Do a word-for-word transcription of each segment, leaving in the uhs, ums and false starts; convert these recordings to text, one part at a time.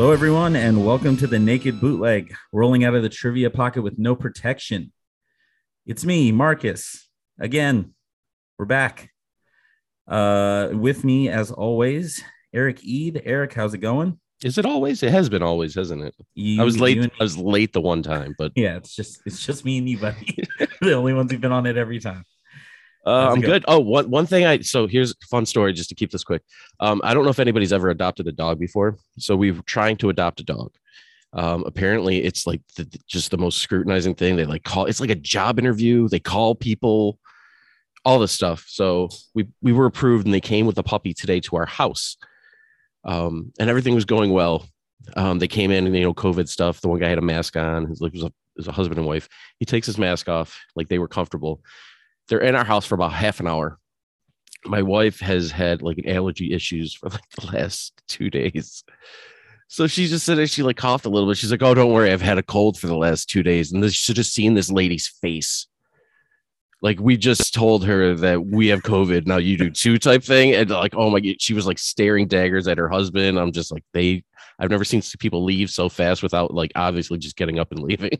Hello, everyone, and welcome to the Naked Bootleg, rolling out of the trivia pocket with no protection. It's me, Marcus. Again, we're back. Uh, with me, as always, Eric Eid. Eric, how's it going? Is it always? It has been always, hasn't it? You, I was late. I was late the one time, but yeah, it's just it's just me and you, buddy. The only ones who've been on it every time. Uh, I'm good. Go. Oh, one, one thing I so here's a fun story just to keep this quick. Um, I don't know if anybody's ever adopted a dog before. So we were trying to adopt a dog. Um, apparently, it's like the, just the most scrutinizing thing. They like call it's like a job interview. They call people, all this stuff. So we we were approved, and they came with a puppy today to our house, um, and everything was going well. Um, they came in, and you know, COVID stuff. The one guy had a mask on. His like was a it was a husband and wife. He takes his mask off, like they were comfortable. They're in our house for about half an hour. My wife has had like an allergy issues for like the last two days. So she just said, she like coughed a little bit. She's like, oh, don't worry. I've had a cold for the last two days. And this, you should have seen this lady's face. Like we just told her that we have COVID. Now you do too type thing. And like, oh my God, she was like staring daggers at her husband. I'm just like, they, I've never seen people leave so fast without like obviously just getting up and leaving.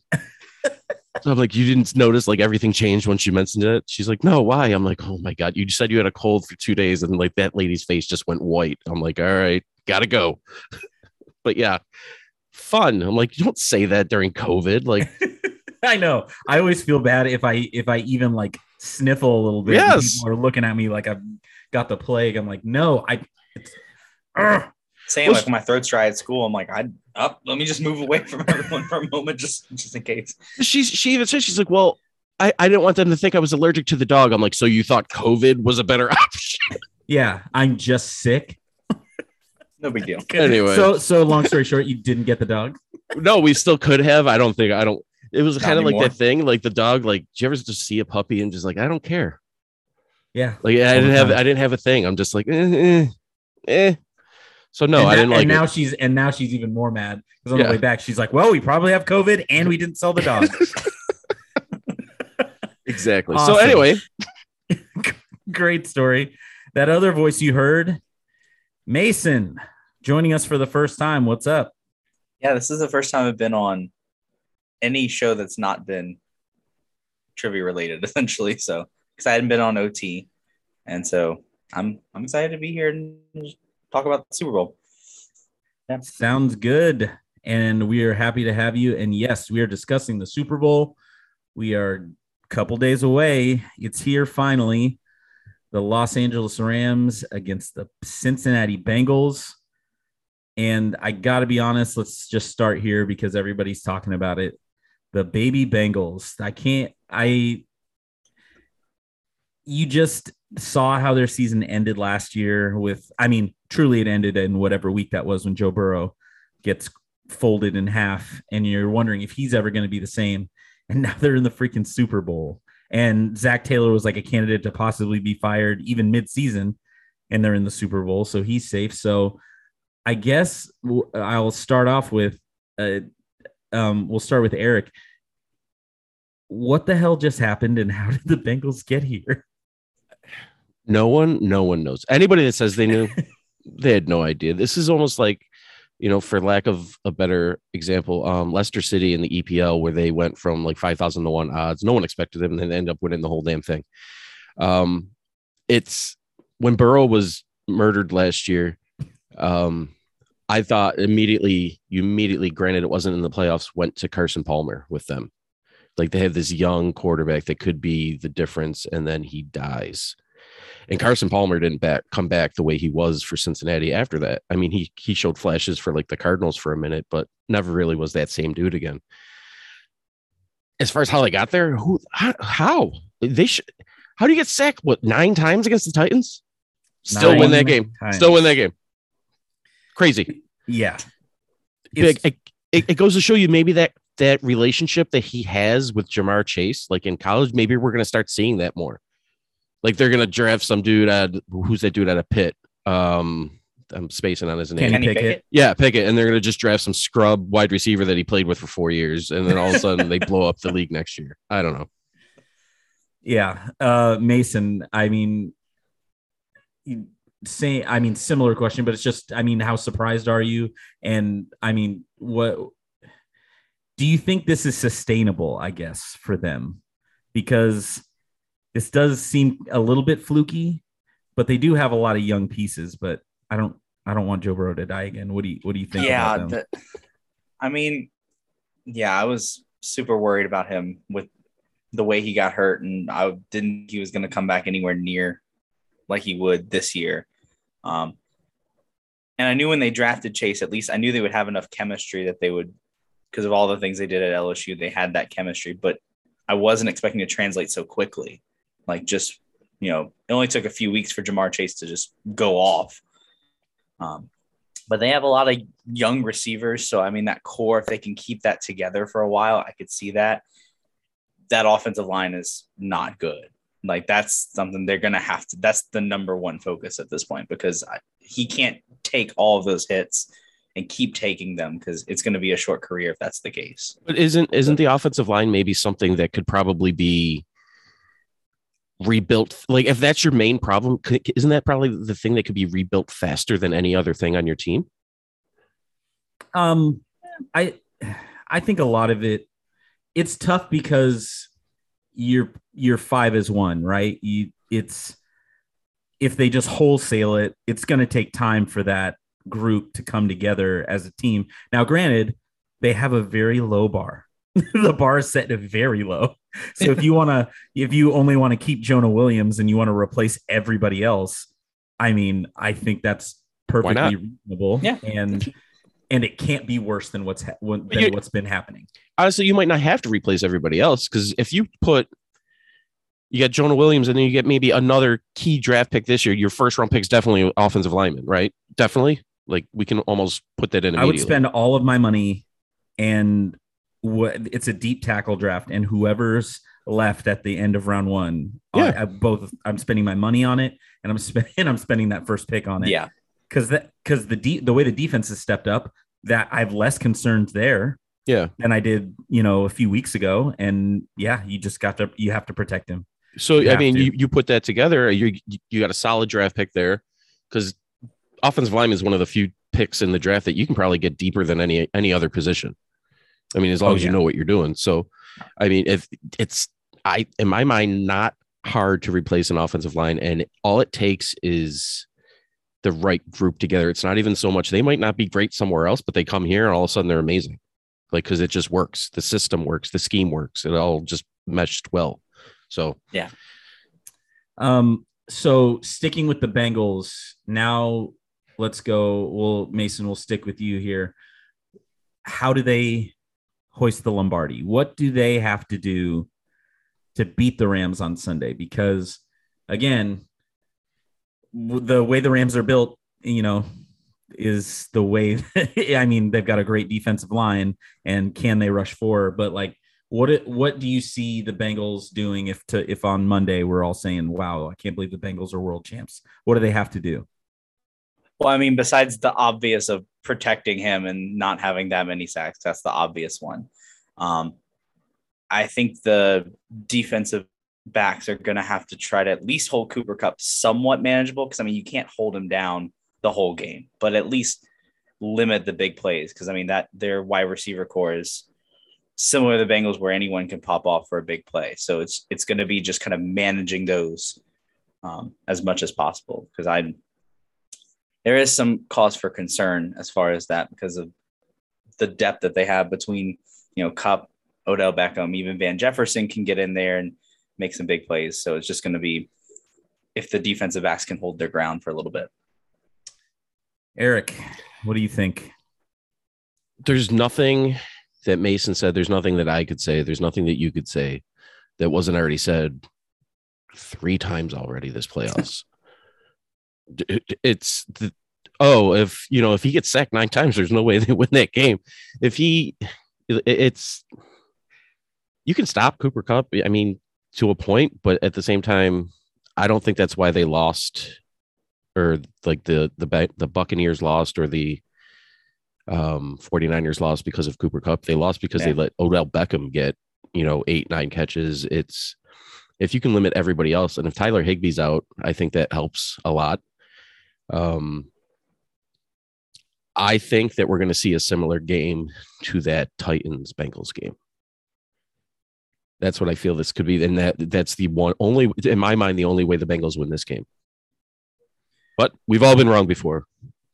So I'm like, you didn't notice like everything changed once you mentioned it? She's like, no, why? I'm like, oh my God, you said you had a cold for two days. And like that lady's face just went white. I'm like, all right, gotta go. But yeah, fun. I'm like, you don't say that during COVID. Like, I know. I always feel bad if I, if I even like sniffle a little bit. Yes. People are looking at me like I've got the plague. I'm like, no, I, it's, uh. Same, like when my throat's dry at school, I'm like, I up. Let me just move away from everyone for a moment, just just in case. She's she even said she's like, well, I, I didn't want them to think I was allergic to the dog. I'm like, so you thought COVID was a better option? Yeah, I'm just sick. No big deal. Anyway, so so long story short, you didn't get the dog. No, we still could have. I don't think I don't. It was kind of like that thing, like the dog. Like, do you ever just see a puppy and just like, I don't care? Yeah, like I didn't have I didn't have a thing. I'm just like, eh, eh. eh. So, no, and I didn't that, like and it. Now she's and now she's even more mad because on yeah. the way back, she's like, well, we probably have COVID and we didn't sell the dog. Exactly. Awesome. So anyway, great story. That other voice you heard, Mason, joining us for the first time. What's up? Yeah, this is the first time I've been on any show that's not been trivia related, essentially. So because I hadn't been on O T. And so I'm I'm excited to be here and talk about the Super Bowl. Yeah. Sounds good. And we are happy to have you. And yes, we are discussing the Super Bowl. We are a couple days away. It's here finally. The Los Angeles Rams against the Cincinnati Bengals. And I got to be honest, let's just start here because everybody's talking about it. The baby Bengals. I can't, I, you just saw how their season ended last year with, I mean, truly it ended in whatever week that was when Joe Burrow gets folded in half and you're wondering if he's ever going to be the same. And now they're in the freaking Super Bowl and Zach Taylor was like a candidate to possibly be fired even mid season and they're in the Super Bowl. So he's safe. So I guess I'll start off with, uh, um, we'll start with Eric. What the hell just happened and how did the Bengals get here? No one, no one knows. Anybody that says they knew, they had no idea. This is almost like, you know, for lack of a better example, um, Leicester City in the E P L, where they went from like five thousand to one odds. No one expected them, and then they end up winning the whole damn thing. Um, it's when Burrow was murdered last year. Um, I thought immediately, you immediately, granted it wasn't in the playoffs, went to Carson Palmer with them. Like they have this young quarterback that could be the difference, and then he dies. And Carson Palmer didn't back, come back the way he was for Cincinnati after that. I mean, he he showed flashes for like the Cardinals for a minute, but never really was that same dude again. As far as how they got there, who how, how? they should how do you get sacked? What, nine times against the Titans? Still nine win that game. Times. Still win that game. Crazy. Yeah. It, it, it goes to show you maybe that that relationship that he has with Ja'Marr Chase, like in college, maybe we're going to start seeing that more. Like they're going to draft some dude out. Who's that dude out of Pitt? Um, I'm spacing on his name. Can he pick it? Yeah, pick it. And they're going to just draft some scrub wide receiver that he played with for four years. And then all of a sudden they blow up the league next year. I don't know. Yeah. Uh, Mason, I mean, same, I mean, similar question, but it's just, I mean, how surprised are you? And I mean, what do you think this is sustainable, I guess, for them? Because this does seem a little bit fluky, but they do have a lot of young pieces. But I don't, I don't want Joe Burrow to die again. What do you, what do you think? Yeah, about them? The, I mean, yeah, I was super worried about him with the way he got hurt, and I didn't think he was going to come back anywhere near like he would this year. Um, and I knew when they drafted Chase, at least I knew they would have enough chemistry that they would, because of all the things they did at L S U, they had that chemistry, but I wasn't expecting to translate so quickly. Like, just, you know, it only took a few weeks for Ja'Marr Chase to just go off. Um, but they have a lot of young receivers. So, I mean, that core, if they can keep that together for a while, I could see that. That offensive line is not good. Like, that's something they're going to have to, that's the number one focus at this point, because I, he can't take all of those hits and keep taking them, because it's going to be a short career if that's the case. But isn't, isn't the offensive line maybe something that could probably be rebuilt? Like, if that's your main problem, isn't that probably the thing that could be rebuilt faster than any other thing on your team? Um, I, I think a lot of it, it's tough because you're, you're five is one, right? You, it's, if they just wholesale it, it's going to take time for that group to come together as a team. Now, granted, they have a very low bar. The bar is set to very low. So if you want to, if you only want to keep Jonah Williams and you want to replace everybody else, I mean, I think that's perfectly reasonable. Yeah. And, and it can't be worse than what's ha- than you, what's been happening. Honestly, you might not have to replace everybody else, because if you put, you got Jonah Williams and then you get maybe another key draft pick this year, your first round pick is definitely offensive lineman, right? Definitely. Like, we can almost put that in immediately. I would spend all of my money, and what, it's a deep tackle draft, and whoever's left at the end of round one, yeah. I, I both I'm spending my money on it, and I'm spending I'm spending that first pick on it. Yeah. Because that, because the de- the way the defense has stepped up, that I have less concerns there, yeah, than I did, you know, a few weeks ago. And yeah, you just got to, you have to protect him. So you I mean, to. you you put that together, you you got a solid draft pick there, because offensive lineman is one of the few picks in the draft that you can probably get deeper than any any other position. I mean, as long oh, as you yeah. know what you're doing. So, I mean, if it's I in my mind not hard to replace an offensive line, and all it takes is the right group together. It's not even so much, they might not be great somewhere else, but they come here and all of a sudden they're amazing. Like, cause it just works. The system works, the scheme works. It all just meshed well. So, yeah. Um, so sticking with the Bengals now, let's go. Well, Mason, we'll stick with you here. How do they hoist the Lombardi? What do they have to do to beat the Rams on Sunday? Because again, the way the Rams are built, you know, is the way that, I mean, they've got a great defensive line, and can they rush for, but like, what, what do you see the Bengals doing? If to, if on Monday, we're all saying, wow, I can't believe the Bengals are world champs. What do they have to do? Well, I mean, besides the obvious of protecting him and not having that many sacks, that's the obvious one. Um, I think the defensive backs are going to have to try to at least hold Cooper Kupp somewhat manageable, because, I mean, you can't hold him down the whole game, but at least limit the big plays, because, I mean, that their wide receiver core is similar to the Bengals, where anyone can pop off for a big play. So it's it's going to be just kind of managing those um, as much as possible, because I there is some cause for concern as far as that, because of the depth that they have between, you know, Kupp, Odell Beckham, even Van Jefferson can get in there and make some big plays. So it's just going to be if the defensive backs can hold their ground for a little bit. Eric, what do you think? There's nothing that Mason said. There's nothing that I could say. There's nothing that you could say that wasn't already said three times already this playoffs. It's the, oh, if, you know, if he gets sacked nine times, there's no way they win that game. If he, it's, you can stop Cooper Kupp. I mean, to a point, but at the same time, I don't think that's why they lost, or like the the the Buccaneers lost, or the um, 49ers lost because of Cooper Kupp. They lost because yeah. they let Odell Beckham get, you know, eight, nine catches. It's if you can limit everybody else, and if Tyler Higbee's out, I think that helps a lot. Um, I think that we're going to see a similar game to that Titans Bengals game. That's what I feel this could be. And that that's the one only, in my mind, the only way the Bengals win this game. But we've all been wrong before.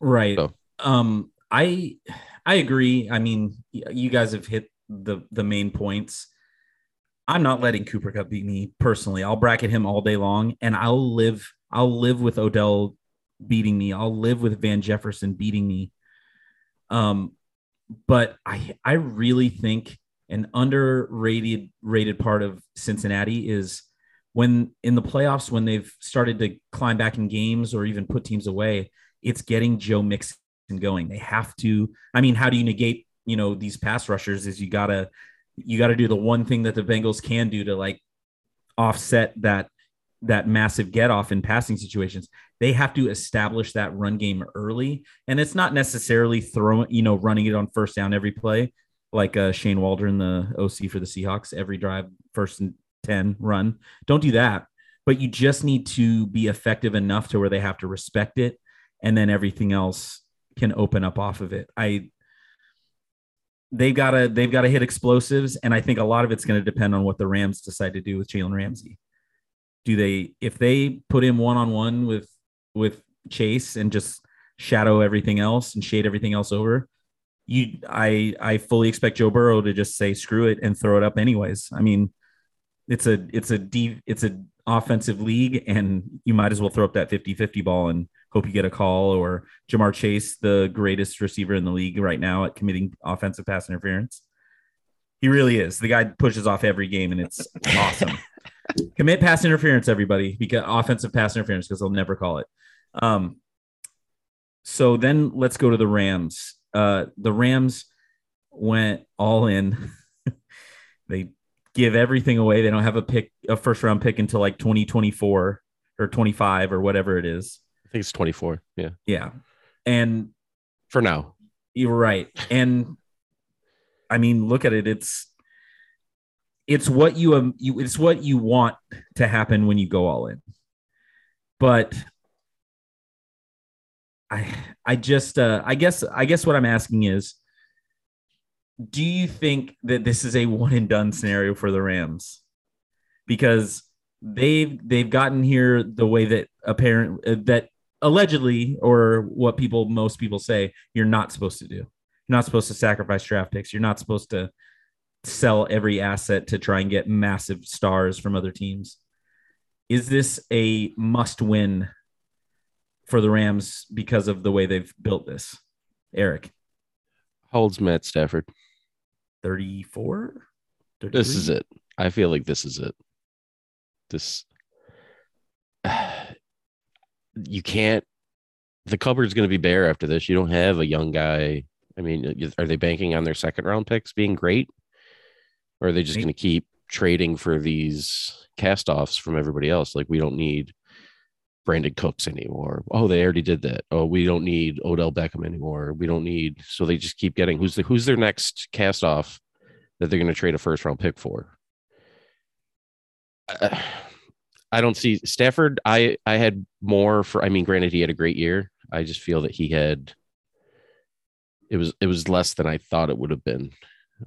Right. So. Um, I, I agree. I mean, you guys have hit the, the main points. I'm not letting Cooper Kupp beat me personally. I'll bracket him all day long, and I'll live, I'll live with Odell beating me. I'll live with Van Jefferson beating me. Um, but I, I really think an underrated rated part of Cincinnati is when in the playoffs, when they've started to climb back in games or even put teams away, it's getting Joe Mixon going. They have to, I mean, how do you negate, you know, these pass rushers is you gotta, you gotta do the one thing that the Bengals can do to like offset that, that massive get off in passing situations. They have to establish that run game early. And it's not necessarily throwing, you know, running it on first down every play, like uh, Shane Waldron, the O C for the Seahawks, every drive, first and ten run. Don't do that, but you just need to be effective enough to where they have to respect it. And then everything else can open up off of it. I, they've got to, they've got to hit explosives. And I think a lot of it's going to depend on what the Rams decide to do with Jalen Ramsey. Do they, if they put him one-on-one with, with Chase and just shadow everything else and shade everything else over, you, I, I fully expect Joe Burrow to just say, screw it and throw it up anyways. I mean, it's a, it's a deep, it's an offensive league, and you might as well throw up that fifty-fifty ball and hope you get a call. Or Ja'Marr Chase, the greatest receiver in the league right now at committing offensive pass interference. He really is. The guy pushes off every game, and it's awesome. Commit pass interference, everybody, because offensive pass interference, because they'll never call it. Um, so then let's go to the Rams. Uh, the Rams went all in. They give everything away. They don't have a pick, a first round pick until like twenty twenty-four or twenty-five or whatever it is. I think it's twenty-four. Yeah. Yeah. And for now, you're right. And I mean, look at it. It's, It's what you, um, you it's what you want to happen when you go all in. But I I just uh, I guess I guess what I'm asking is, do you think that this is a one and done scenario for the Rams? Because they've they've gotten here the way that apparent uh, that allegedly, or what people most people say, you're not supposed to do. You're not supposed to sacrifice draft picks. You're not supposed to sell every asset to try and get massive stars from other teams. Is this a must win for the Rams because of the way they've built this? Eric, how old's Matt Stafford? thirty-four? thirty-three? This is it. I feel like this is it. This, uh, you can't, the cupboard's going to be bare after this. You don't have a young guy. I mean, are they banking on their second round picks being great? Or are they just going to keep trading for these cast-offs from everybody else? Like, we don't need Brandon Cooks anymore. Oh, they already did that. Oh, we don't need Odell Beckham anymore. We don't need. So they just keep getting who's the who's their next cast-off that they're going to trade a first-round pick for. I, I don't see Stafford. I I had more for. I mean, granted, he had a great year. I just feel that he had. It was it was less than I thought it would have been.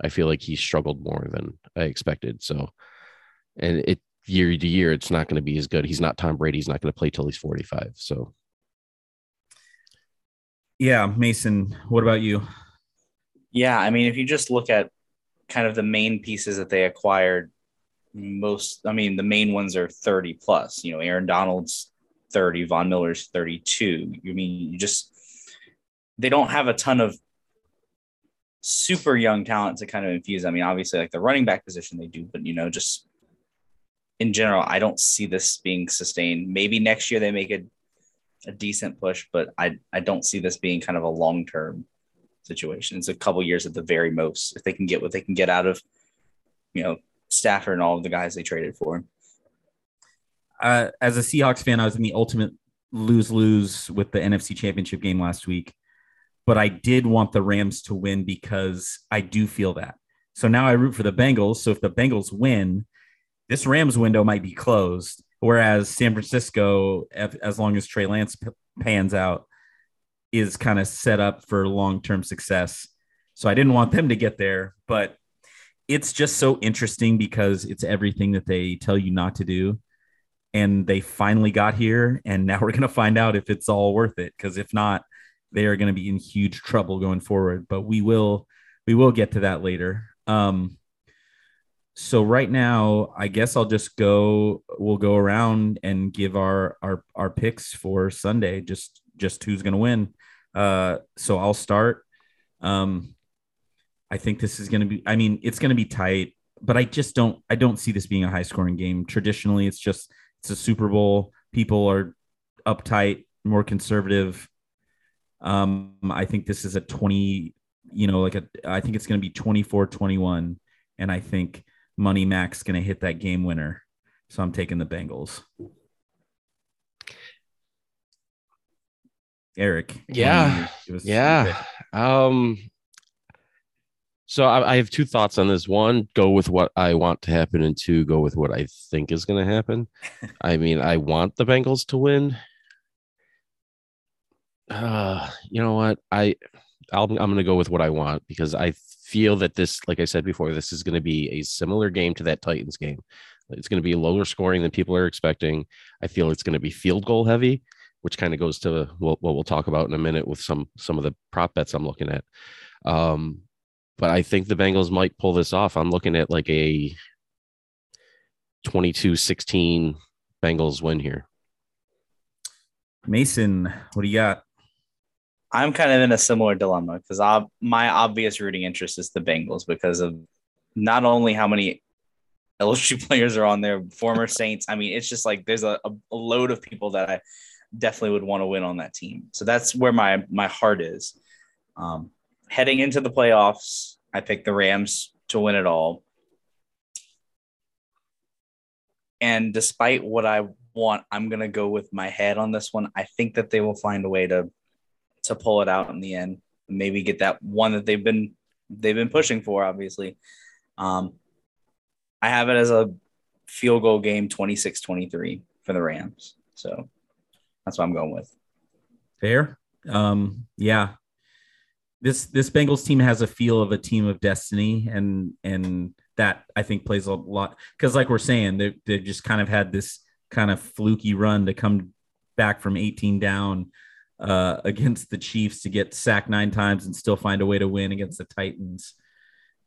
I feel like he struggled more than I expected. So, and it year to year, it's not going to be as good. He's not Tom Brady. He's not going to play till he's forty-five. So. Yeah. Mason, what about you? Yeah. I mean, if you just look at kind of the main pieces that they acquired, most, I mean, the main ones are thirty plus, you know, Aaron Donald's thirty, Von Miller's thirty-two. You mean, you just, they don't have a ton of super young talent to kind of infuse. I mean, obviously, like the running back position they do, but, you know, just in general, I don't see this being sustained. Maybe next year they make a, a decent push, but I, I don't see this being kind of a long-term situation. It's a couple years at the very most, if they can get what they can get out of, you know, Stafford and all of the guys they traded for. Uh, as a Seahawks fan, I was in the ultimate lose-lose with the N F C Championship game last week. But I did want the Rams to win because I do feel that. So now I root for the Bengals. So if the Bengals win, this Rams window might be closed. Whereas San Francisco, as long as Trey Lance pans out is kind of set up for long-term success. So I didn't want them to get there, but it's just so interesting because it's everything that they tell you not to do. And they finally got here, and now we're going to find out if it's all worth it. Because if not, they are going to be in huge trouble going forward. But we will, we will get to that later. Um, so right now, I guess I'll just go. We'll go around and give our our our picks for Sunday. Just just who's going to win. Uh, so I'll start. Um, I think this is going to be. I mean, it's going to be tight, but I just don't. I don't see this being a high scoring game. Traditionally, it's just. It's a Super Bowl. People are uptight, more conservative. Um, I think this is a twenty, you know, like a, I think it's going to be twenty-four twenty-one. And I think Money Mac's going to hit that game winner. So I'm taking the Bengals. Eric. Yeah. Yeah. Um, so I, I have two thoughts on this. One, go with what I want to happen, and two, go with what I think is going to happen. I mean, I want the Bengals to win. Uh, you know what? I, I'll, I'm going to go with what I want because I feel that this, like I said before, this is going to be a similar game to that Titans game. It's going to be lower scoring than people are expecting. I feel it's going to be field goal heavy, which kind of goes to what, what we'll talk about in a minute with some some of the prop bets I'm looking at. Um, But I think the Bengals might pull this off. I'm looking at like a twenty-two sixteen Bengals win here. Mason, what do you got? I'm kind of in a similar dilemma because I, my obvious rooting interest is the Bengals because of not only how many L S U players are on there, former Saints. I mean, it's just like there's a, a load of people that I definitely would want to win on that team. So that's where my, my heart is. Um, Heading into the playoffs, I picked the Rams to win it all. And despite what I want, I'm going to go with my head on this one. I think that they will find a way to to pull it out in the end, maybe get that one that they've been they've been pushing for, obviously. Um, I have it as a field goal game, twenty-six twenty-three for the Rams. So that's what I'm going with. Fair. Um, yeah. This this Bengals team has a feel of a team of destiny, and and that I think plays a lot because, like we're saying, they they just kind of had this kind of fluky run to come back from eighteen down uh, against the Chiefs to get sacked nine times and still find a way to win against the Titans,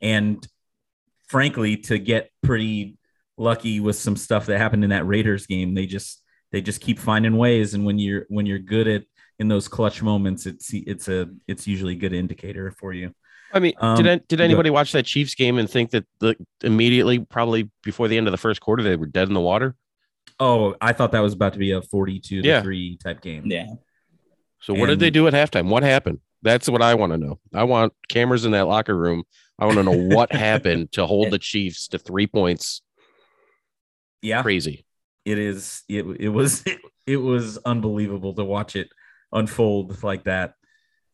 and frankly, to get pretty lucky with some stuff that happened in that Raiders game. They just they just keep finding ways, and when you're when you're good at in those clutch moments, it's it's a it's usually a good indicator for you. I mean, um, did I, did anybody but, watch that Chiefs game and think that the immediately, probably before the end of the first quarter, they were dead in the water? Oh, I thought that was about to be a forty-two yeah. to three type game. Yeah. So and, what did they do at halftime? What happened? That's what I want to know. I want cameras in that locker room. I want to know what happened to hold the Chiefs to three points. Yeah, crazy. It is. It it was it, it was unbelievable to watch it unfold like that.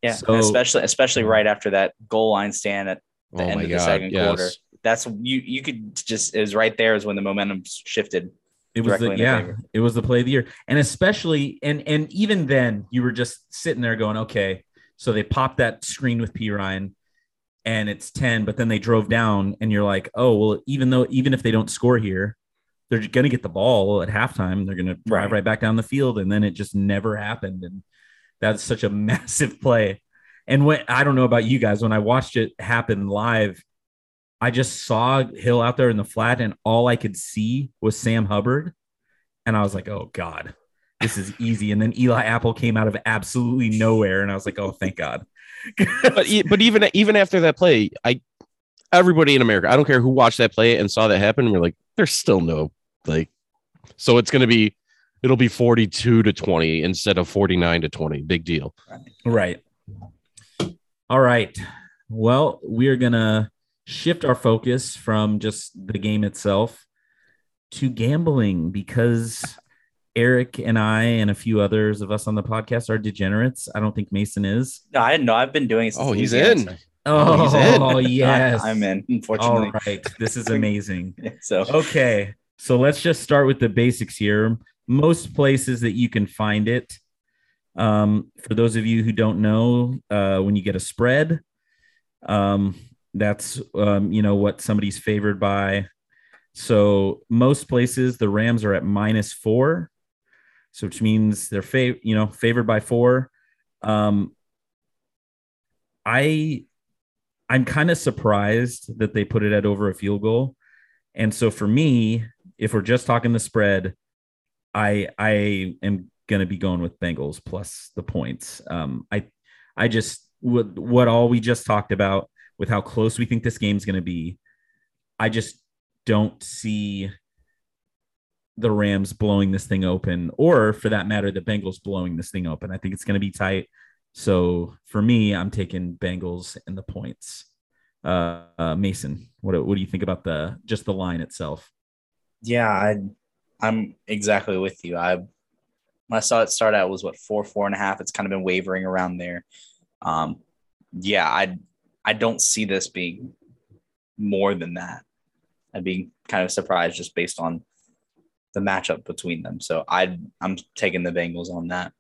Yeah, so, especially especially right after that goal line stand at the oh end of the God, second yes. quarter. That's you you could just is right there is when the momentum shifted. It was the, yeah, favor. It was the play of the year. And especially and and even then you were just sitting there going, okay, so they popped that screen with Perine and it's ten, but then they drove down and you're like, oh, well, even though even if they don't score here, they're going to get the ball at halftime. They're going to drive right. right back down the field, and then it just never happened. And that's such a massive play. And when, I don't know about you guys, when I watched it happen live, I just saw Hill out there in the flat, and all I could see was Sam Hubbard. And I was like, oh, God, this is easy. And then Eli Apple came out of absolutely nowhere, and I was like, oh, thank God. but but even even after that play, I everybody in America, I don't care who watched that play and saw that happen, and we're like, there's still no, like, so it's going to be, it'll be forty-two to twenty instead of forty-nine to twenty. Big deal. Right. All right. Well, we are going to shift our focus from just the game itself to gambling because Eric and I and a few others of us on the podcast are degenerates. I don't think Mason is. No, I didn't know. I've been doing it. Oh, he's in. Oh, he's in. Oh, yes. I'm in, unfortunately. All right. This is amazing. so Okay. So let's just start with the basics here. Most places that you can find it, Um, for those of you who don't know, uh, when you get a spread, um, that's, um, you know, what somebody's favored by. So most places the Rams are at minus four. So which means they're fav- you know, favored by four. Um, I, I'm kind of surprised that they put it at over a field goal. And so for me, if we're just talking the spread, I, I am going to be going with Bengals plus the points. Um, I, I just, what, what all we just talked about with how close we think this game's going to be, I just don't see the Rams blowing this thing open, or for that matter, the Bengals blowing this thing open. I think it's going to be tight. So for me, I'm taking Bengals and the points. Uh, uh, Mason, what what do you think about the just the line itself? Yeah, I, I'm exactly with you. I when I saw it start out was what four, four and a half. It's kind of been wavering around there. Um, yeah, I I don't see this being more than that. I'd be kind of surprised just based on the matchup between them. So I I'm taking the Bengals on that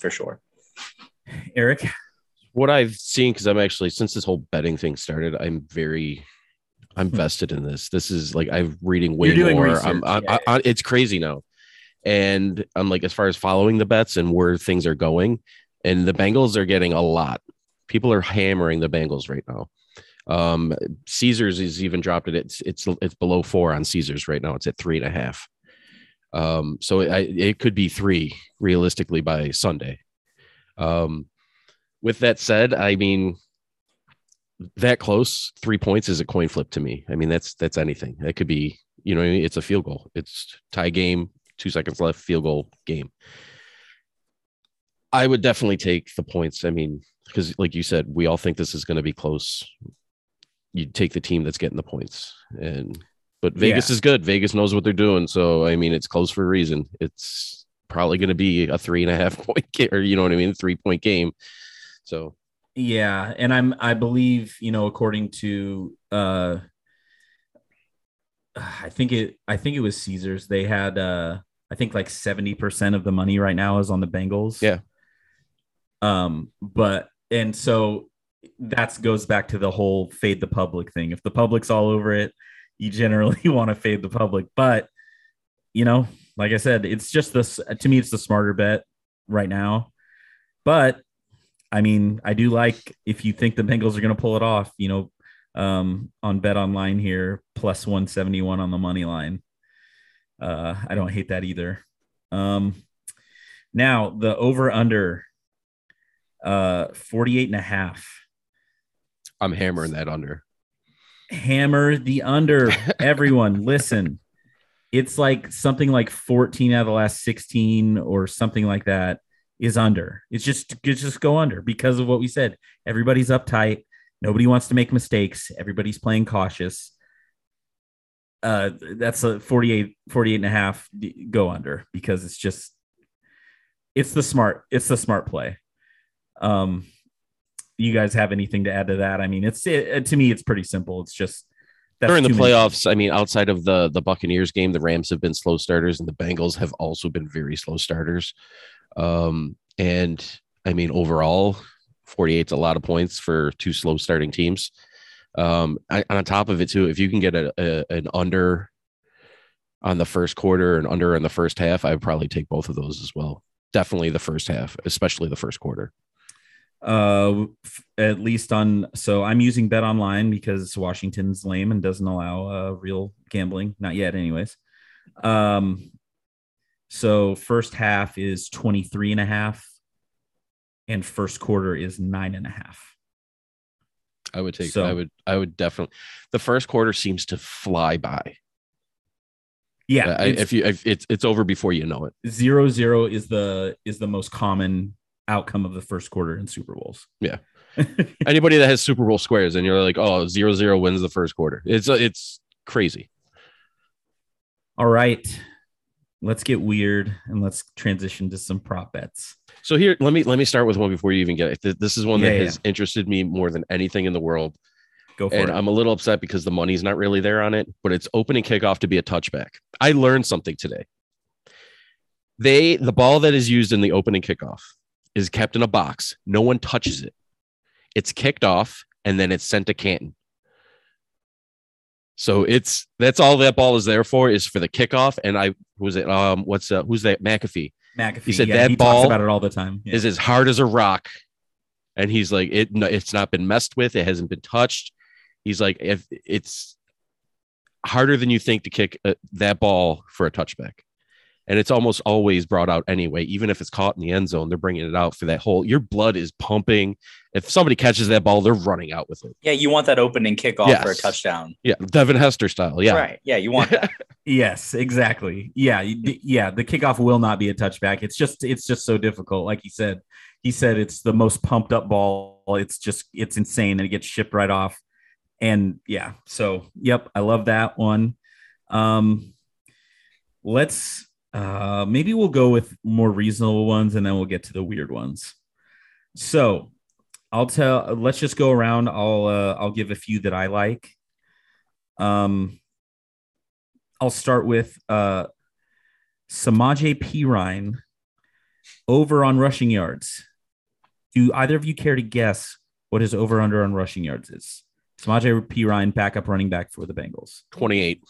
for sure. Eric, what I've seen, because I'm actually, since this whole betting thing started, I'm very, I'm vested in this. This is like, I'm reading way more. I'm, I'm, yeah. I, I, it's crazy now. And I'm like, as far as following the bets and where things are going, and the Bengals are getting a lot. People are hammering the Bengals right now. Um, Caesars is even dropped it. It's, it's, it's below four on Caesars right now. It's at three and a half. Um, so it, I, it could be three realistically by Sunday. Um, With that said, I mean, that close, three points is a coin flip to me. I mean, that's that's anything. That could be, you know, it's a field goal. It's tie game, two seconds left, field goal game. I would definitely take the points. I mean, because like you said, we all think this is going to be close. You take the team that's getting the points. and But Vegas yeah. is good. Vegas knows what they're doing. So, I mean, it's close for a reason. It's probably going to be a three and a half point game, or you know what I mean, three-point game. So, yeah. And I'm, I believe, you know, according to, uh, I think it, I think it was Caesars. They had, uh, I think like seventy percent of the money right now is on the Bengals. Yeah. Um, but, and so that's goes back to the whole fade the public thing. If the public's all over it, you generally want to fade the public, but you know, like I said, it's just this, to me, it's the smarter bet right now, but I mean, I do like, if you think the Bengals are going to pull it off, you know, um, on Bet Online here, plus one seventy-one on the money line. Uh, I don't hate that either. Um, now, the over-under, uh, forty-eight and a half. I'm hammering that under. Hammer the under. Everyone, listen. It's like something like fourteen out of the last sixteen or something like that. Is under. It's just, it's just go under because of what we said. Everybody's uptight. Nobody wants to make mistakes. Everybody's playing cautious. Uh, that's a forty-eight, forty-eight and a half go under because it's just, it's the smart, it's the smart play. Um, you guys have anything to add to that? I mean, it's, it, to me, it's pretty simple. It's just that's during the playoffs. Many. I mean, outside of the, the Buccaneers game, the Rams have been slow starters and the Bengals have also been very slow starters. Um, and I mean, overall forty-eight is a lot of points for two slow starting teams. Um, I, on top of it too, if you can get a, a, an under on the first quarter and under in the first half, I would probably take both of those as well. Definitely the first half, especially the first quarter. Uh, at least on, so I'm using Bet Online because Washington's lame and doesn't allow, uh, real gambling. Not yet. Anyways. Um, So first half is twenty-three and a half and first quarter is nine and a half. I would take, so, I would, I would definitely, the first quarter seems to fly by. Yeah. Uh, it's, if you, if it's, it's over before you know it. Zero, zero is the, is the most common outcome of the first quarter in Super Bowls. Yeah. Anybody that has Super Bowl squares and you're like, oh, zero, zero wins the first quarter. It's, it's crazy. All right. Let's get weird and let's transition to some prop bets. So here, let me let me start with one before you even get it. This is one that yeah, yeah. has interested me more than anything in the world. Go for and it. And I'm a little upset because the money's not really there on it, but it's opening kickoff to be a touchback. I learned something today. They the ball that is used in the opening kickoff is kept in a box. No one touches it. It's kicked off, and then it's sent to Canton. So it's that's all that ball is there for, is for the kickoff. And I was it um what's uh, who's that McAfee? McAfee. He said yeah, that he ball talks about it all the time. Yeah. Is as hard as a rock, and he's like it. No, it's not been messed with. It hasn't been touched. He's like if it's harder than you think to kick uh, that ball for a touchback, and it's almost always brought out anyway. Even if it's caught in the end zone, they're bringing it out for that hole. Your blood is pumping. If somebody catches that ball, they're running out with it. Yeah, you want that opening kickoff yes. for a touchdown. Yeah, Devin Hester style. Yeah, right. Yeah, you want that. Yes, exactly. Yeah, yeah. The kickoff will not be a touchback. It's just, it's just so difficult. Like he said, he said it's the most pumped up ball. It's just, it's insane, and it gets shipped right off. And yeah, so yep, I love that one. Um, let's uh, maybe we'll go with more reasonable ones, and then we'll get to the weird ones. So. I'll tell. Let's just go around. I'll uh, I'll give a few that I like. Um, I'll start with uh, Samaje Perine over on rushing yards. Do either of you care to guess what his over under on rushing yards is? Samaje Perine, backup running back for the Bengals, twenty eight.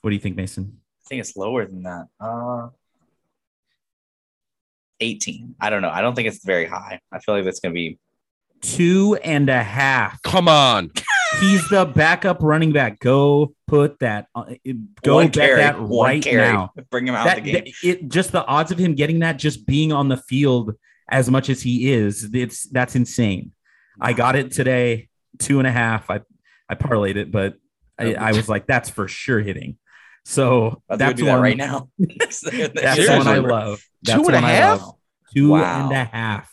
What do you think, Mason? I think it's lower than that. Uh... eighteen. I don't know. I don't think it's very high. I feel like that's going to be two and a half. Come on. He's the backup running back. Go put that. Uh, go get that right now. Bring him out that, the game. That, it, just the odds of him getting that, just being on the field as much as he is, it's that's insane. I got it today. Two and a half. I, I parlayed it, but I, I was like, that's for sure hitting. So I'll that's do that one right now. that's one I love. That's two and a half. Two wow. and a half.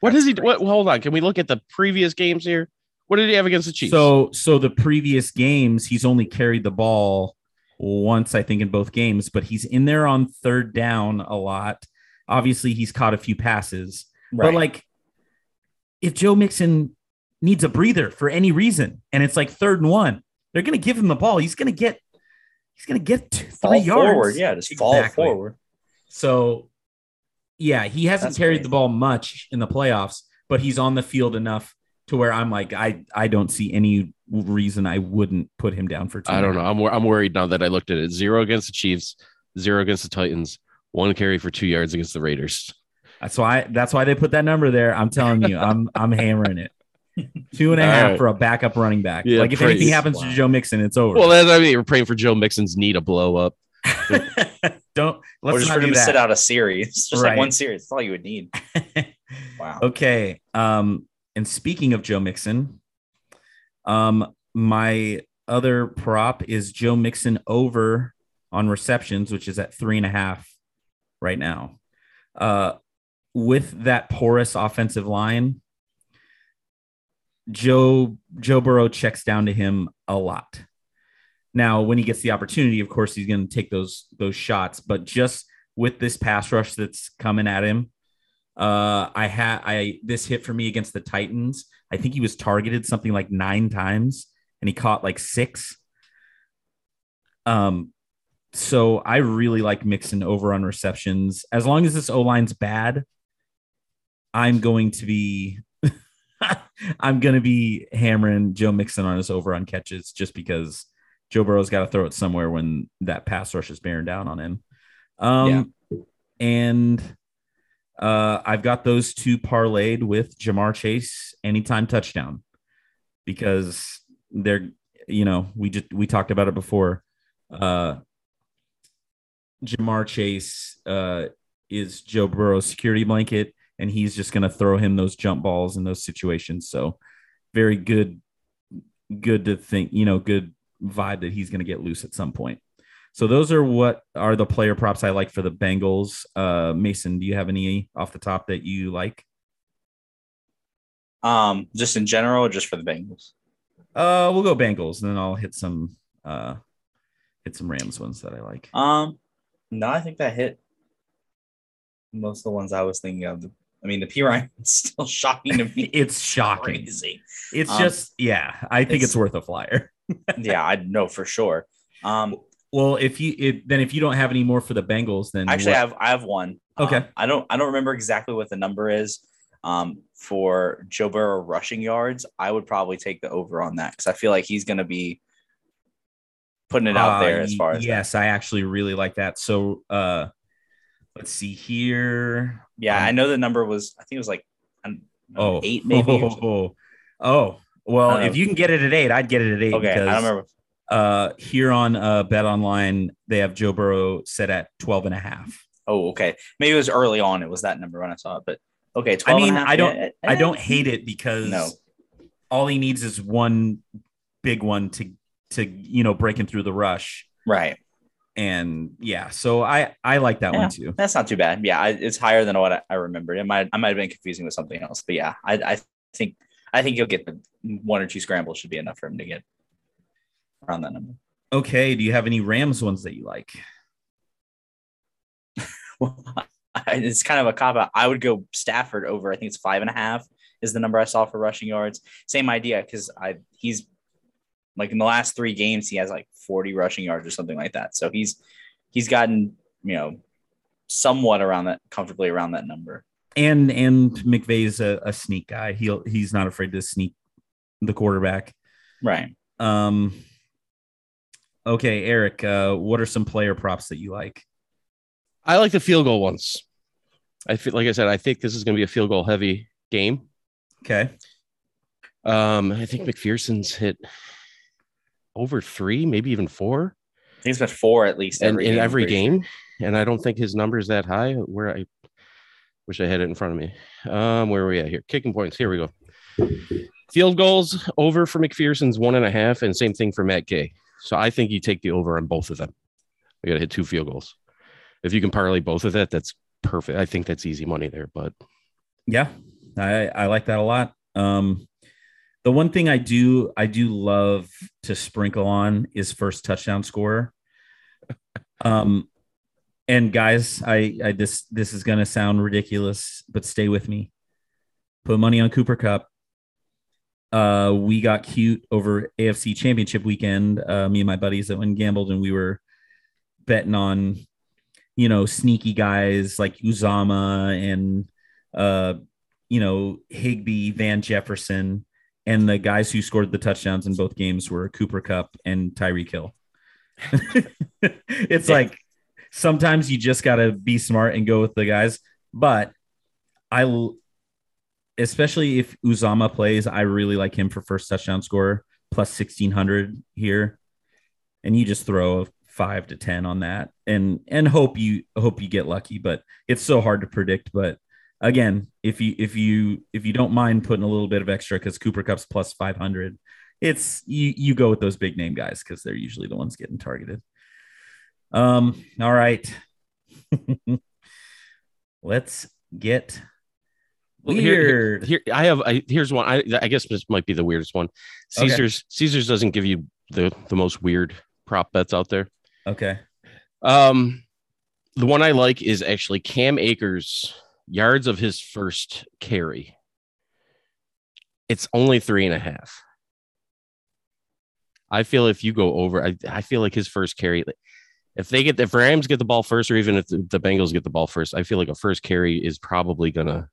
What does he do? What, hold on. Can we look at the previous games here? What did he have against the Chiefs? So, so the previous games, he's only carried the ball once, I think, in both games. But he's in there on third down a lot. Obviously, he's caught a few passes. Right. But like, if Joe Mixon needs a breather for any reason, and it's like third and one, they're going to give him the ball. He's going to get. He's going to get two, three yards. Forward. Yeah, just exactly. fall forward. So, yeah, he hasn't That's carried crazy. the ball much in the playoffs, but he's on the field enough to where I'm like, I, I don't see any reason I wouldn't put him down for two. I don't know. I'm I'm worried now that I looked at it. Zero against the Chiefs, zero against the Titans, one carry for two yards against the Raiders. That's why that's why they put that number there. I'm telling you, I'm I'm hammering it. Two and a All half right. for a backup running back. Yeah, like if praise. anything happens wow. to Joe Mixon, it's over. Well, that's I mean, we're praying for Joe Mixon's knee to blow up. Don't let's or just not for do him that. to sit out a series, just right. like one series. That's all you would need. Wow. Okay. Um, and speaking of Joe Mixon, um, my other prop is Joe Mixon over on receptions, which is at three and a half right now. Uh, with that porous offensive line. Joe Joe Burrow checks down to him a lot. Now, when he gets the opportunity, of course, he's going to take those those shots. But just with this pass rush that's coming at him, uh, I had I this hit for me against the Titans. I think he was targeted something like nine times, and he caught like six. Um, so I really like Mixon over on receptions. As long as this O-line's bad, I'm going to be. I'm going to be hammering Joe Mixon on his over on catches just because Joe Burrow's got to throw it somewhere when that pass rush is bearing down on him. Um, yeah. And uh, I've got those two parlayed with Ja'Marr Chase anytime touchdown because they're, you know, we just, we talked about it before. Uh, Ja'Marr Chase uh, is Joe Burrow's security blanket. And he's just going to throw him those jump balls in those situations. So very good, good to think, you know, good vibe that he's going to get loose at some point. So those are what are the player props I like for the Bengals. Uh, Mason, do you have any off the top that you like? Um, just in general, or just for the Bengals? Uh, we'll go Bengals and then I'll hit some, uh, hit some Rams ones that I like. Um, no, I think that hit most of the ones I was thinking of. I mean, the Perine is still shocking to me. It's shocking. Crazy. It's um, just, yeah, I think it's, it's worth a flyer. Yeah, I know for sure. Um, Well, if you it, then if you don't have any more for the Bengals, then actually what? I have I have one. Okay, um, I don't I don't remember exactly what the number is. Um, for Joe Burrow rushing yards, I would probably take the over on that because I feel like he's going to be putting it out uh, there as far as yes, that. I actually really like that. So uh, let's see here. Yeah, um, I know the number was I think it was like an, oh, eight maybe. Oh, oh, oh. well, if you can get it at eight, I'd get it at eight. Okay, because, I don't remember. Uh, here on uh, Bet Online, they have Joe Burrow set at twelve and a half. Oh, okay. Maybe it was early on. It was that number when I saw it, but okay. twelve I mean, and a half, I don't, eh, eh. I don't hate it because no. all he needs is one big one to, to, you know, break him through the rush. Right. And yeah, so I, I like that yeah, one too. That's not too bad. Yeah. I, it's higher than what I, I remembered. It might, I might've been confusing with something else, but yeah, I, I think, I think you'll get the one or two scrambles should be enough for him to get around that number. Okay. Do you have any Rams ones that you like? Well, it's kind of a cop out. I would go Stafford over. I think it's five and a half is the number I saw for rushing yards. Same idea. Cause I, he's like in the last three games, he has like forty rushing yards or something like that. So he's, he's gotten, you know, somewhat around that comfortably around that number. And, and McVay's a, a sneak guy. He'll, he's not afraid to sneak the quarterback. Right. Um, Okay, Eric, uh, what are some player props that you like? I like the field goal ones. I feel like I said, I think this is going to be a field goal heavy game. Okay. Um, I think McPherson's hit over three, maybe even four. I think he's got four at least every and, game, in every game. Sure. And I don't think his number is that high. Where I wish I had it in front of me. Um, where are we at here? Kicking points. Here we go. Field goals over for McPherson's one and a half, and same thing for Matt Gay. So I think you take the over on both of them. We got to hit two field goals. If you can parlay both of that, that's perfect. I think that's easy money there, but yeah, I, I like that a lot. Um, the one thing I do, I do love to sprinkle on is first touchdown scorer. Um, and guys, I, I, this, this is going to sound ridiculous, but stay with me. Put money on Cooper Kupp. Uh, we got cute over A F C Championship weekend. Uh, me and my buddies that went and gambled, and we were betting on, you know, sneaky guys like Uzama and, uh, you know, Higbee, Van Jefferson, and the guys who scored the touchdowns in both games were Cooper Kupp and Tyreek Hill. It's yeah. like sometimes you just got to be smart and go with the guys, but I l- especially if Uzama plays, I really like him for first touchdown scorer, plus sixteen hundred here. And you just throw a five to ten on that and, and hope you hope you get lucky, but it's so hard to predict. But again, if you, if you, if you don't mind putting a little bit of extra, cause Cooper Kupp's plus five hundred, it's you, you go with those big name guys. Cause they're usually the ones getting targeted. Um, all right, let's get, Well, here, here, here, I have. I, here's one. I, I guess this might be the weirdest one. Caesars, okay. Caesars doesn't give you the, the most weird prop bets out there. Okay. Um, the one I like is actually Cam Akers yards of his first carry. It's only three and a half. I feel if you go over, I, I feel like his first carry. If they get the if Rams get the ball first, or even if the, the Bengals get the ball first, I feel like a first carry is probably gonna.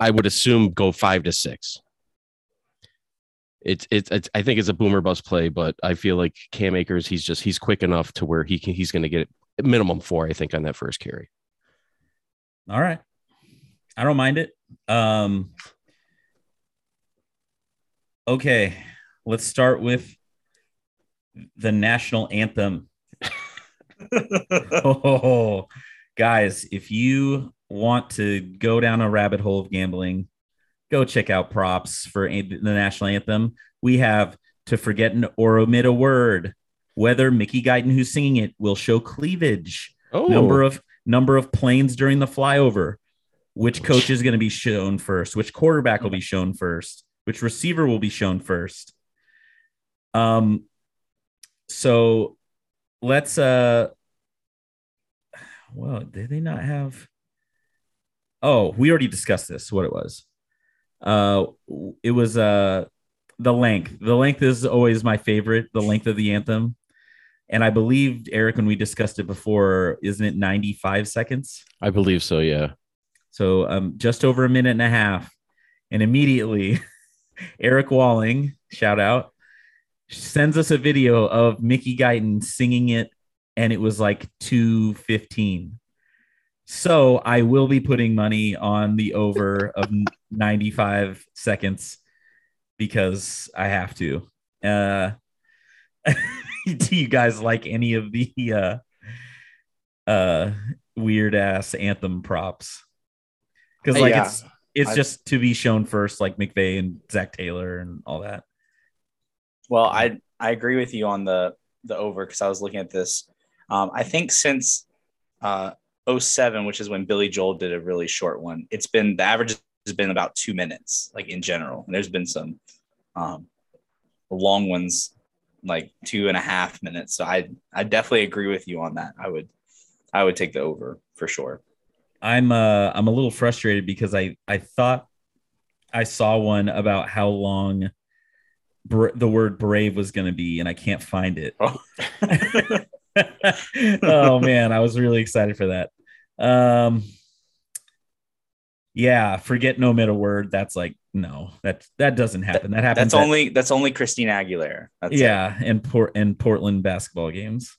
I would assume go five to six. It's, it's, it's, I think it's a boomer bust play, but I feel like Cam Akers, he's just, he's quick enough to where he can, he's going to get minimum four, I think, on that first carry. All right. I don't mind it. Um, okay. Let's start with the national anthem. Oh, guys, if you want to go down a rabbit hole of gambling, go check out props for the national anthem. We have to forget an or omit a word, whether Mickey Guyton, who's singing it, will show cleavage, oh. number of number of planes during the flyover, which coach is going to be shown first, which quarterback will be shown first, which receiver will be shown first. Um, so let's uh, well, did they not have? Oh, we already discussed this, what it was. Uh, it was uh, The length. The length is always my favorite, the length of the anthem. And I believed, Eric, when we discussed it before, isn't it ninety-five seconds? I believe so, yeah. So um, just over a minute and a half. And immediately, Eric Walling, shout out, sends us a video of Mickey Guyton singing it, and it was like two fifteen. So I will be putting money on the over of ninety-five seconds because I have to. Uh, do you guys like any of the uh, uh, weird ass anthem props? Because like yeah. it's it's I've... just to be shown first, like McVay and Zach Taylor and all that. Well, I I agree with you on the the over because I was looking at this. Um, I think since uh, oh seven, which is when Billy Joel did a really short one, it's been the average has been about two minutes, like in general. And there's been some um, long ones, like two and a half minutes. So I I definitely agree with you on that. I would I would take the over for sure. I'm uh I'm a little frustrated because I I thought I saw one about how long bra- the word brave was going to be, and I can't find it. Oh. Oh man, I was really excited for that. Um, yeah, forget no middle word. That's like no, that that doesn't happen. That happens. That's at, only that's only Christine Aguilera. That's yeah, it. and Port and Portland basketball games.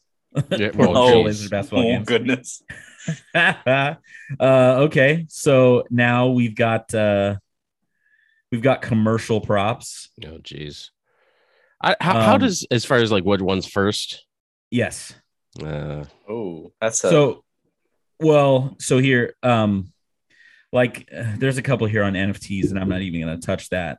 Yeah, well, oh, basketball oh games. Goodness. uh, okay, so now we've got uh, we've got commercial props. Oh, geez. I, how, um, how does as far as like what one's first? Yes. Uh, oh, that's a... so. Well, so here, um, like, uh, there's a couple here on N F Ts, and I'm not even going to touch that.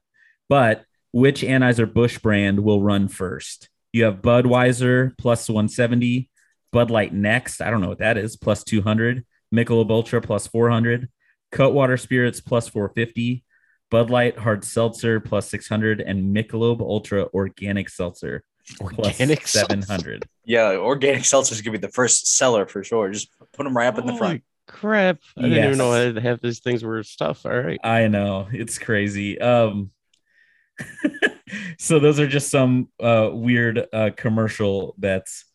But which Anheuser-Busch brand will run first? You have Budweiser plus one seventy, Bud Light next. I don't know what that is. Plus two hundred, Michelob Ultra plus four hundred, Cutwater Spirits plus four fifty, Bud Light Hard Seltzer plus six hundred, and Michelob Ultra Organic Seltzer organic plus seven hundred. Yeah, Organic Seltzer is going to be the first seller for sure. Just put them right up in the front. Oh, crap. I yes. didn't even know I have these things were stuff. All right. I know. It's crazy. Um, so those are just some uh, weird uh, commercial bets.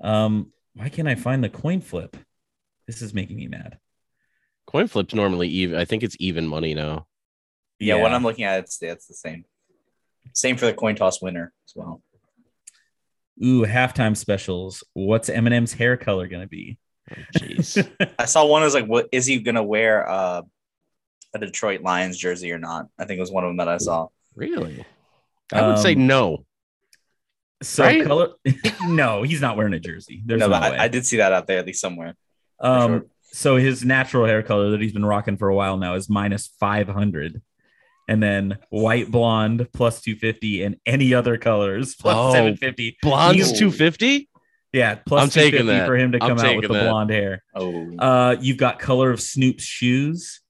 Um, why can't I find the coin flip? This is making me mad. Coin flip's normally even. I think it's even money now. Yeah, yeah. When I'm looking at it, it's, it's the same. Same for the coin toss winner as well. Ooh, halftime specials. What's Eminem's hair color going to be? Jeez. Oh, I saw one that was like, what is he going to wear uh, a Detroit Lions jersey or not? I think it was one of them that I saw. Really? I would um, say no. So right? color? No, he's not wearing a jersey. There's no, no but way. I, I did see that out there at least somewhere. Um, sure. So his natural hair color that he's been rocking for a while now is minus five hundred. And then white blonde plus two fifty and any other colors plus oh, seven fifty. Blonde's two fifty? Yeah, plus I'm taking that. For him to come out with that. The blonde hair. Oh, uh, you've got color of Snoop's shoes.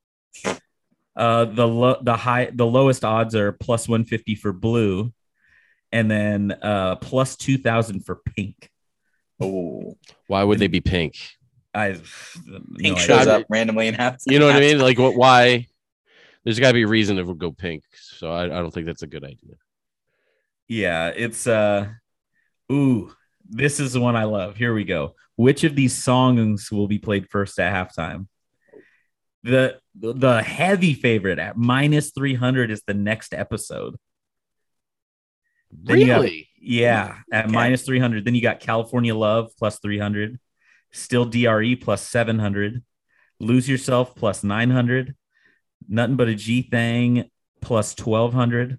Uh, the lo- the high the lowest odds are plus one fifty for blue, and then uh, plus two thousand for pink. Oh, why would they be pink? I pink no shows up randomly in half. You know what I mean? Like what? Why? There's got to be a reason it would go pink, so I, I don't think that's a good idea. Yeah, it's uh, ooh, this is the one I love. Here we go. Which of these songs will be played first at halftime? The the heavy favorite at minus three hundred is the next episode. Then really? Got, yeah, at okay. minus three hundred. Then you got California Love plus three hundred, Still D R E plus seven hundred, Lose Yourself plus nine hundred. Nothing But a G Thing plus twelve hundred,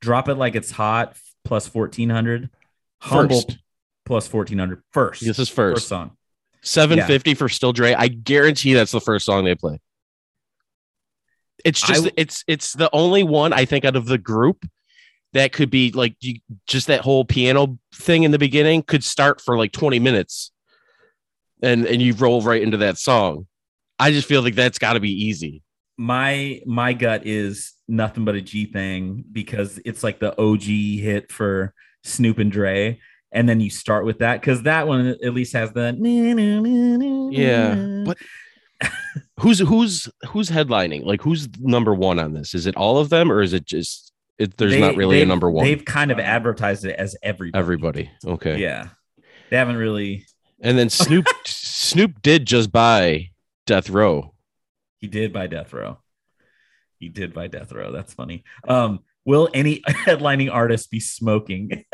Drop It Like It's Hot plus fourteen hundred, Humble first. Plus fourteen hundred. First, this is first, first song seven fifty yeah. for Still Dre. I guarantee that's the first song they play. It's just I, it's it's the only one I think out of the group that could be like you, just that whole piano thing in the beginning could start for like twenty minutes and and you roll right into that song. I just feel like that's got to be easy. My my gut is Nothing But a G Thing because it's like the O G hit for Snoop and Dre, and then you start with that because that one at least has the yeah. But who's who's who's headlining? Like who's number one on this? Is it all of them or is it just It, there's they, not really a number one. They've kind of advertised it as everybody. Everybody. Okay. Yeah. They haven't really. And then Snoop Snoop did just buy Death Row. He did buy Death Row. He did buy Death Row. That's funny. Um, will any headlining artist be smoking?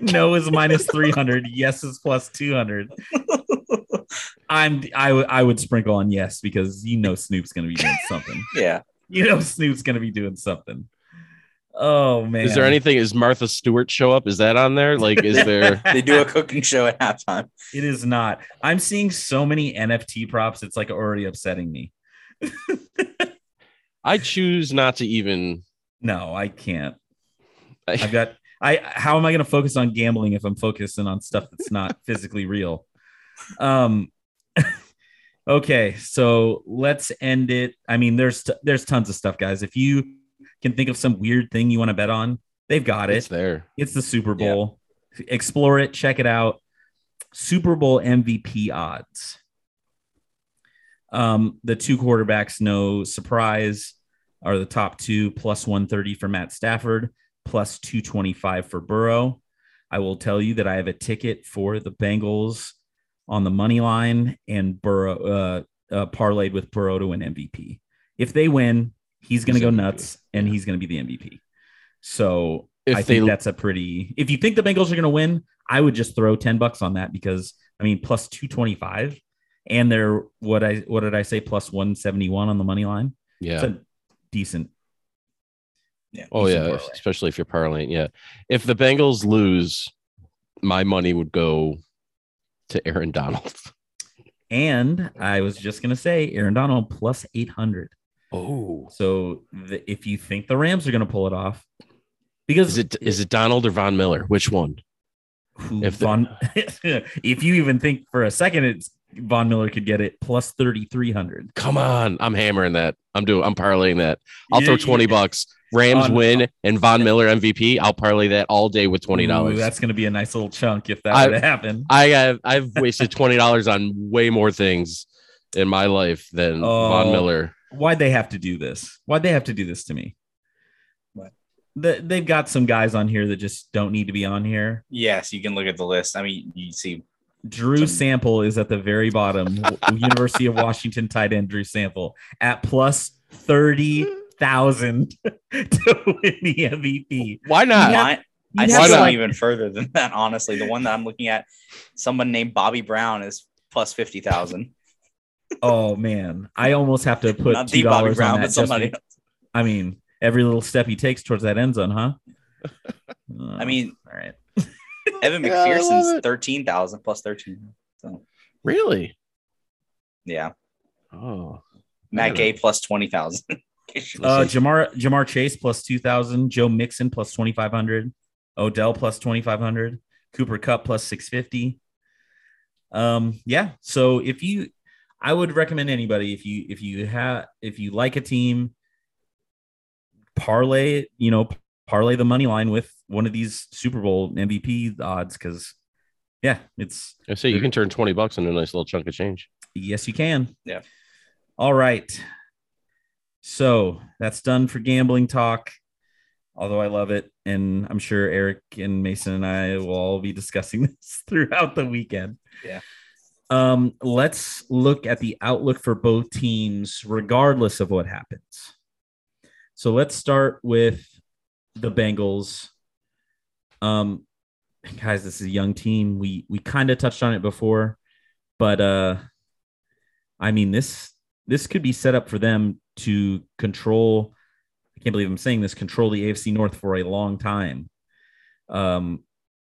No is minus three hundred. Yes is plus two hundred. I'm I would I would sprinkle on yes, because you know Snoop's gonna be doing something. Yeah. You know Snoop's gonna be doing something. Oh man. Is there anything? Is Martha Stewart show up? Is that on there? Like, is there they do a cooking show at halftime? It is not. I'm seeing so many N F T props, it's like already upsetting me. I choose not to even. No, I can't. I... I've got I how am I gonna focus on gambling if I'm focusing on stuff that's not physically real? Um okay, so let's end it. I mean, there's t- there's tons of stuff, guys. If you can think of some weird thing you want to bet on, they've got it. It's there. It's the Super Bowl. Yep. Explore it, check it out. Super Bowl M V P odds. Um, the two quarterbacks, no surprise, are the top two, plus one thirty for Matt Stafford, plus two twenty-five for Burrow. I will tell you that I have a ticket for the Bengals on the money line and Burrow uh, uh, parlayed with Burrow to win M V P. If they win, he's going to go nuts and yeah. he's going to be the M V P. So if I think they... that's a pretty, if you think the Bengals are going to win, I would just throw ten bucks on that, because I mean, plus two twenty-five and they're what I, what did I say? Plus one seventy-one on the money line. Yeah. It's a decent. Yeah. Oh decent yeah. parlay. Especially if you're parlaying. Yeah. If the Bengals lose, my money would go to Aaron Donald. And I was just going to say Aaron Donald plus eight hundred. Oh, so the, if you think the Rams are going to pull it off, because is it, is it Donald or Von Miller? Which one? Who, if, Von, the, if you even think for a second, it's Von Miller could get it plus thirty-three hundred. Come on. I'm hammering that. I'm doing, I'm parlaying that. I'll yeah, throw twenty yeah. bucks. Rams on, win and Von Miller M V P. I'll parlay that all day with twenty dollars. Ooh, that's going to be a nice little chunk if that I, would happen. I have, I've wasted twenty dollars on way more things in my life than oh. Von Miller. Why'd they have to do this? Why'd they have to do this to me? What? The, they've got some guys on here that just don't need to be on here. Yes, you can look at the list. I mean, you see. Drew some... Sample is at the very bottom. University of Washington tight end Drew Sample at plus thirty thousand to win the M V P. Why not? Have, I saw like... even further than that, honestly. The one that I'm looking at, someone named Bobby Brown is plus fifty thousand. Oh man, I almost have to put two dollars on that. Somebody else. I mean, every little step he takes towards that end zone, huh? Uh, I mean, all right. Evan McPherson's yeah, thirteen thousand plus thirteen. So. Really? Yeah. Oh, Matt Gay plus twenty thousand. uh, Ja'Marr Ja'Marr Chase plus two thousand. Joe Mixon plus twenty five hundred. Odell plus twenty five hundred. Cooper Kupp plus six fifty. Um. Yeah. So if you. I would recommend anybody if you if you have if you like a team, parlay you know parlay the money line with one of these Super Bowl M V P odds, because yeah, it's I say you can turn twenty bucks into a nice little chunk of change. Yes, you can. Yeah. All right. So that's done for gambling talk. Although I love it, and I'm sure Eric and Mason and I will all be discussing this throughout the weekend. Yeah. Um, let's look at the outlook for both teams, regardless of what happens. So let's start with the Bengals. Um, guys, this is a young team. We we kind of touched on it before, but uh, I mean this this could be set up for them to control. I can't believe I'm saying this. Control the A F C North for a long time. Um,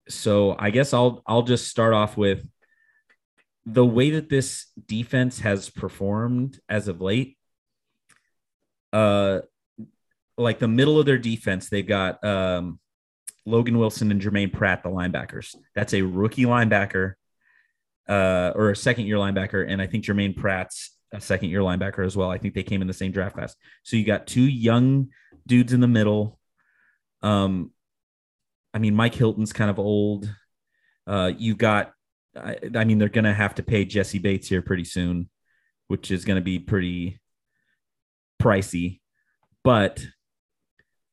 so I guess I'll I'll just start off with. The way that this defense has performed as of late, uh, like the middle of their defense, they've got um, Logan Wilson and Jermaine Pratt, the linebackers. That's a rookie linebacker uh, or a second-year linebacker, and I think Jermaine Pratt's a second-year linebacker as well. I think they came in the same draft class. So you got two young dudes in the middle. Um, I mean, Mike Hilton's kind of old. Uh, you've got I, I mean, they're going to have to pay Jesse Bates here pretty soon, which is going to be pretty pricey. But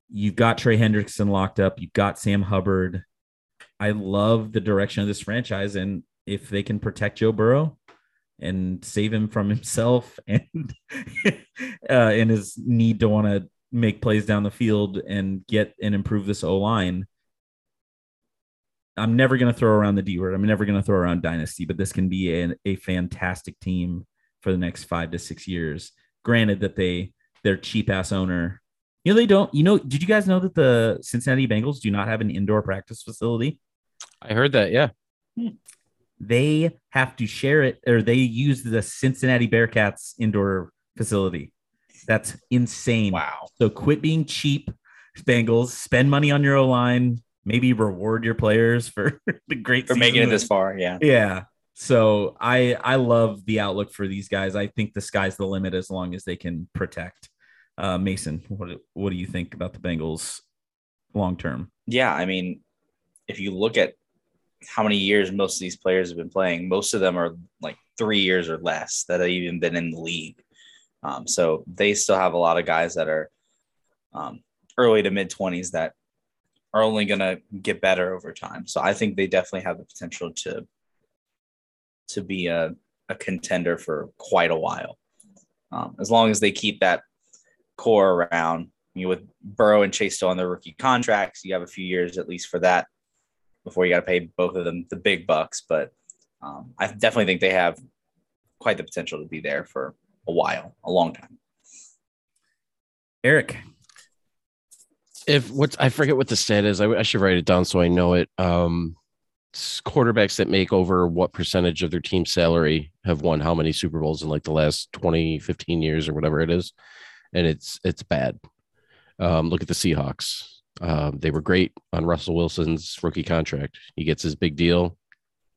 You've got Trey Hendrickson locked up. You've got Sam Hubbard. I love the direction of this franchise. And if they can protect Joe Burrow and save him from himself and uh, and his need to want to make plays down the field and get and improve this O-line, I'm never going to throw around the D word. I'm never going to throw around dynasty, but this can be a, a fantastic team for the next five to six years. Granted that they, their cheap ass owner, you know, they don't, you know, did you guys know that the Cincinnati Bengals do not have an indoor practice facility? I heard that. Yeah. They have to share it, or they use the Cincinnati Bearcats indoor facility. That's insane. Wow. So quit being cheap, Bengals, spend money on your O-line. Maybe reward your players for the great for season. Making it this far. Yeah. Yeah. So I, I love the outlook for these guys. I think the sky's the limit as long as they can protect. uh, Mason, what, what do you think about the Bengals long-term? Yeah. I mean, if you look at how many years most of these players have been playing, most of them are like three years or less that have even been in the league. Um, so they still have a lot of guys that are um, early to mid twenties that are only going to get better over time. So I think they definitely have the potential to to be a, a contender for quite a while. Um, as long as they keep that core around. I mean, with Burrow and Chase still on their rookie contracts, you have a few years at least for that before you got to pay both of them the big bucks. But um, I definitely think they have quite the potential to be there for a while, a long time. Eric. If what's I forget what the stat is, I, I should write it down so I know it. Um, quarterbacks that make over what percentage of their team salary have won how many Super Bowls in like the last twenty, fifteen years or whatever it is. And it's it's bad. Um, look at the Seahawks. Um, they were great on Russell Wilson's rookie contract. He gets his big deal.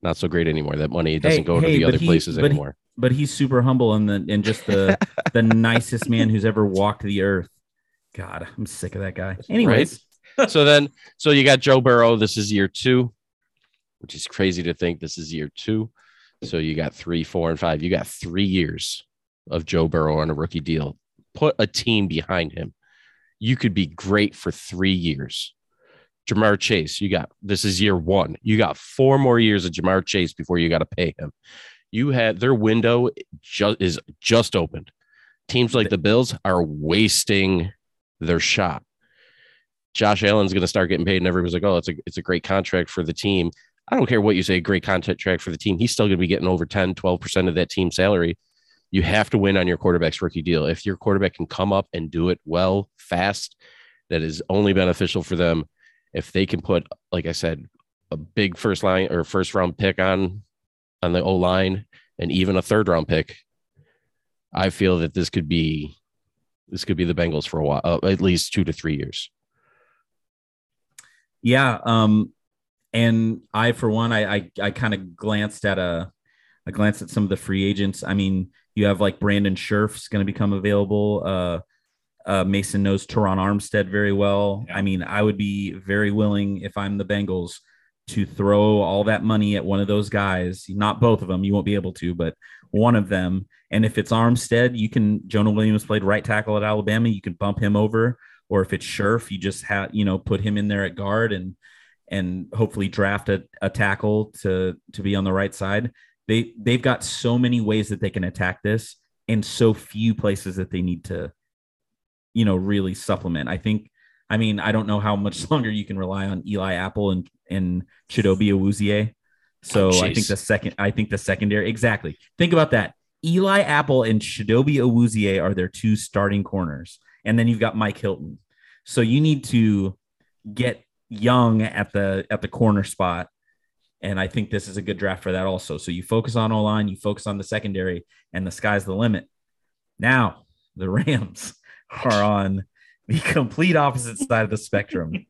Not so great anymore. That money doesn't hey, go hey, to the other he, places but anymore. He, but he's super humble and the, and just the the nicest man who's ever walked the earth. God, I'm sick of that guy. Anyways, right? so then, so you got Joe Burrow. This is year two, which is crazy to think this is year two. So you got three, four, and five. You got three years of Joe Burrow on a rookie deal. Put a team behind him. You could be great for three years. Ja'Marr Chase, you got, this is year one. You got four more years of Ja'Marr Chase before you got to pay him. You had their window ju- is just opened. Teams like the Bills are wasting their shot. Josh Allen's going to start getting paid, and everybody's like, "Oh, it's a it's a great contract for the team." I don't care what you say, great contract for the team. He's still going to be getting over ten, twelve percent of that team's salary. You have to win on your quarterback's rookie deal. If your quarterback can come up and do it well, fast, that is only beneficial for them. If they can put, like I said, a big first line or first round pick on on the O-line and even a third round pick, I feel that this could be. This could be the Bengals for a while, uh, at least two to three years. Yeah. Um, and I, for one, I, I, I kind of glanced at a, I glanced at some of the free agents. I mean, you have like Brandon Scherf's going to become available. Uh, uh, Mason knows Teron Armstead very well. Yeah. I mean, I would be very willing if I'm the Bengals to throw all that money at one of those guys, not both of them. You won't be able to, but one of them. And if it's Armstead, you can, Jonah Williams played right tackle at Alabama. You can bump him over, or if it's Scherf, you just have, you know, put him in there at guard and, and hopefully draft a, a tackle to, to be on the right side. They, they've got so many ways that they can attack this and so few places that they need to, you know, really supplement. I think, I mean, I don't know how much longer you can rely on Eli Apple and, and Chidobe Awuzie. So oh, I think the second, I think the secondary, exactly. Think about that. Eli Apple and Chidobe Awuzie are their two starting corners. And then you've got Mike Hilton. So you need to get young at the, at the corner spot. And I think this is a good draft for that also. So you focus on O-line, you focus on the secondary, and the sky's the limit. Now the Rams are on the complete opposite side of the spectrum.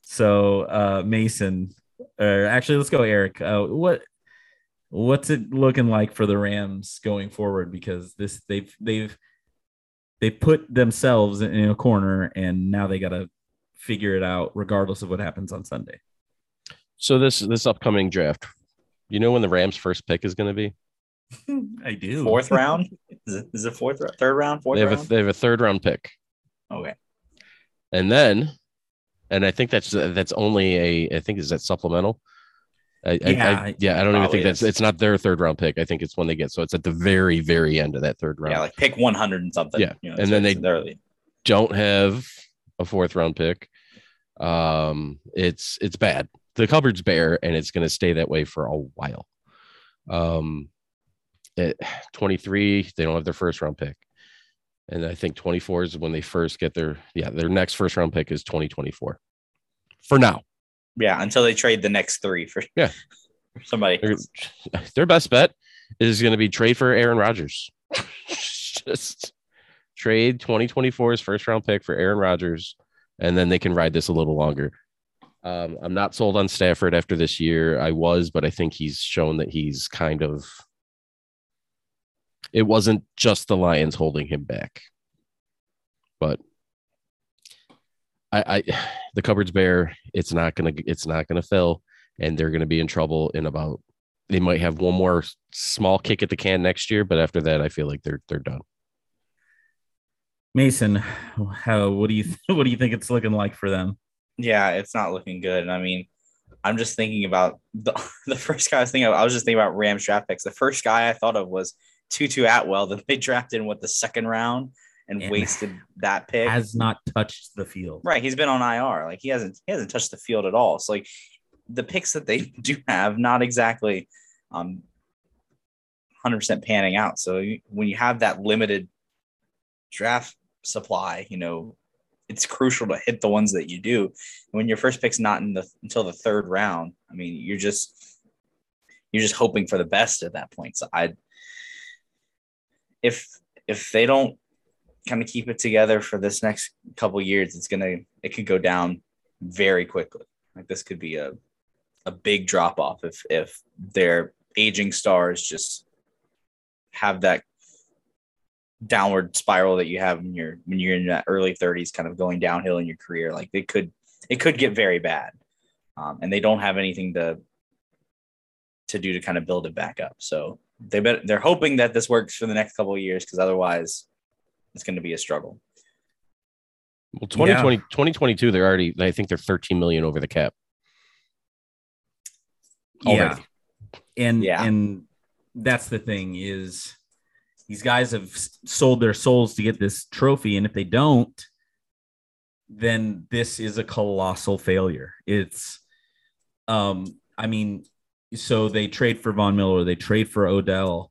So uh, Mason, or actually let's go Eric. Uh, what, What's it looking like for the Rams going forward? Because this they've they've they put themselves in a corner, and now they got to figure it out, regardless of what happens on Sunday. So this this upcoming draft, you know when the Rams' first pick is going to be? I do. Fourth round? Is it, is it fourth, third round, fourth they have round? A, they have a third round pick. Okay. And then, and I think that's that's only a, I think, is that supplemental? I, yeah, I, I, yeah, I don't even think that's, it's not their third round pick. I think it's when they get, so it's at the very, very end of that third round. Yeah, like pick one hundred and something. Yeah, you know, and then they early. don't have a fourth round pick. Um, it's, it's bad. The cupboard's bare, and it's going to stay that way for a while. Um, at twenty-three, they don't have their first round pick. And I think twenty-four is when they first get their, yeah, their next first round pick is twenty twenty-four for now. Yeah, until they trade the next three for, yeah. for somebody. Their, their best bet is going to be trade for Aaron Rodgers. Just trade twenty twenty-four's first round pick for Aaron Rodgers, and then they can ride this a little longer. Um, I'm not sold on Stafford after this year. I was, but I think he's shown that he's kind of, it wasn't just the Lions holding him back, but I, I the cupboard's bare. It's not going to, it's not going to fill, and they're going to be in trouble in about, they might have one more small kick at the can next year. But after that, I feel like they're, they're done. Mason, how, what do you, what do you think it's looking like for them? Yeah, it's not looking good. I mean, I'm just thinking about the, the first guy I was thinking of, I was just thinking about Rams draft picks. The first guy I thought of was Tutu Atwell, that they drafted in what, the second round, and, and wasted that pick. Has not touched the field. Right. He's been on I R. Like, he hasn't he hasn't touched the field at all. So, like, the picks that they do have, not exactly um one hundred percent panning out. So you, when you have that limited draft supply, you know, it's crucial to hit the ones that you do. And when your first pick's not in the until the third round, I mean, you're just you're just hoping for the best at that point. So I, if if they don't kind of keep it together for this next couple years, it's gonna it could go down very quickly. Like, this could be a a big drop off if if their aging stars just have that downward spiral that you have when you're when you're in that early thirties, kind of going downhill in your career. Like, they could it could get very bad, um, and they don't have anything to to do to kind of build it back up. So they bet they're hoping that this works for the next couple of years, because otherwise it's going to be a struggle. Well, twenty twenty, yeah. twenty twenty-two, they're already, I think they're thirteen million over the cap already. Yeah. And yeah. and that's the thing is, these guys have sold their souls to get this trophy, and if they don't, then this is a colossal failure. It's, um, I mean, so they trade for Von Miller, they trade for Odell.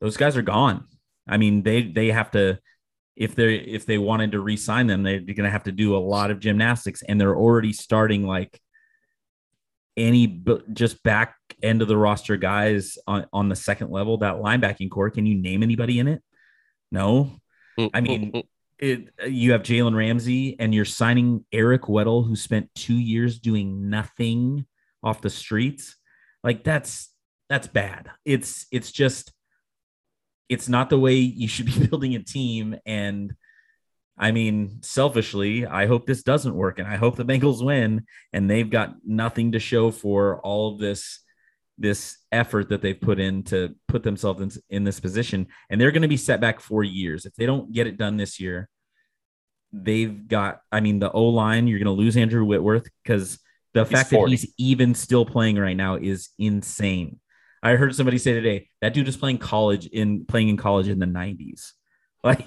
Those guys are gone. I mean, they they have to, if they if they wanted to re-sign them, they're going to have to do a lot of gymnastics, and they're already starting like any just back end of the roster guys on, on the second level. That linebacking core, can you name anybody in it? No. I mean, it, you have Jalen Ramsey, and you're signing Eric Weddle, who spent two years doing nothing off the streets. Like, that's, that's bad. It's, it's just, it's not the way you should be building a team. And I mean, selfishly, I hope this doesn't work, and I hope the Bengals win, and they've got nothing to show for all of this, this effort that they've put in to put themselves in, in this position. And they're going to be set back four years. If they don't get it done this year, they've got, I mean, the O-line, you're going to lose Andrew Whitworth, because the he's fact forty. That he's even still playing right now is insane. I heard somebody say today, that dude is playing college in playing in college in the nineties. Like,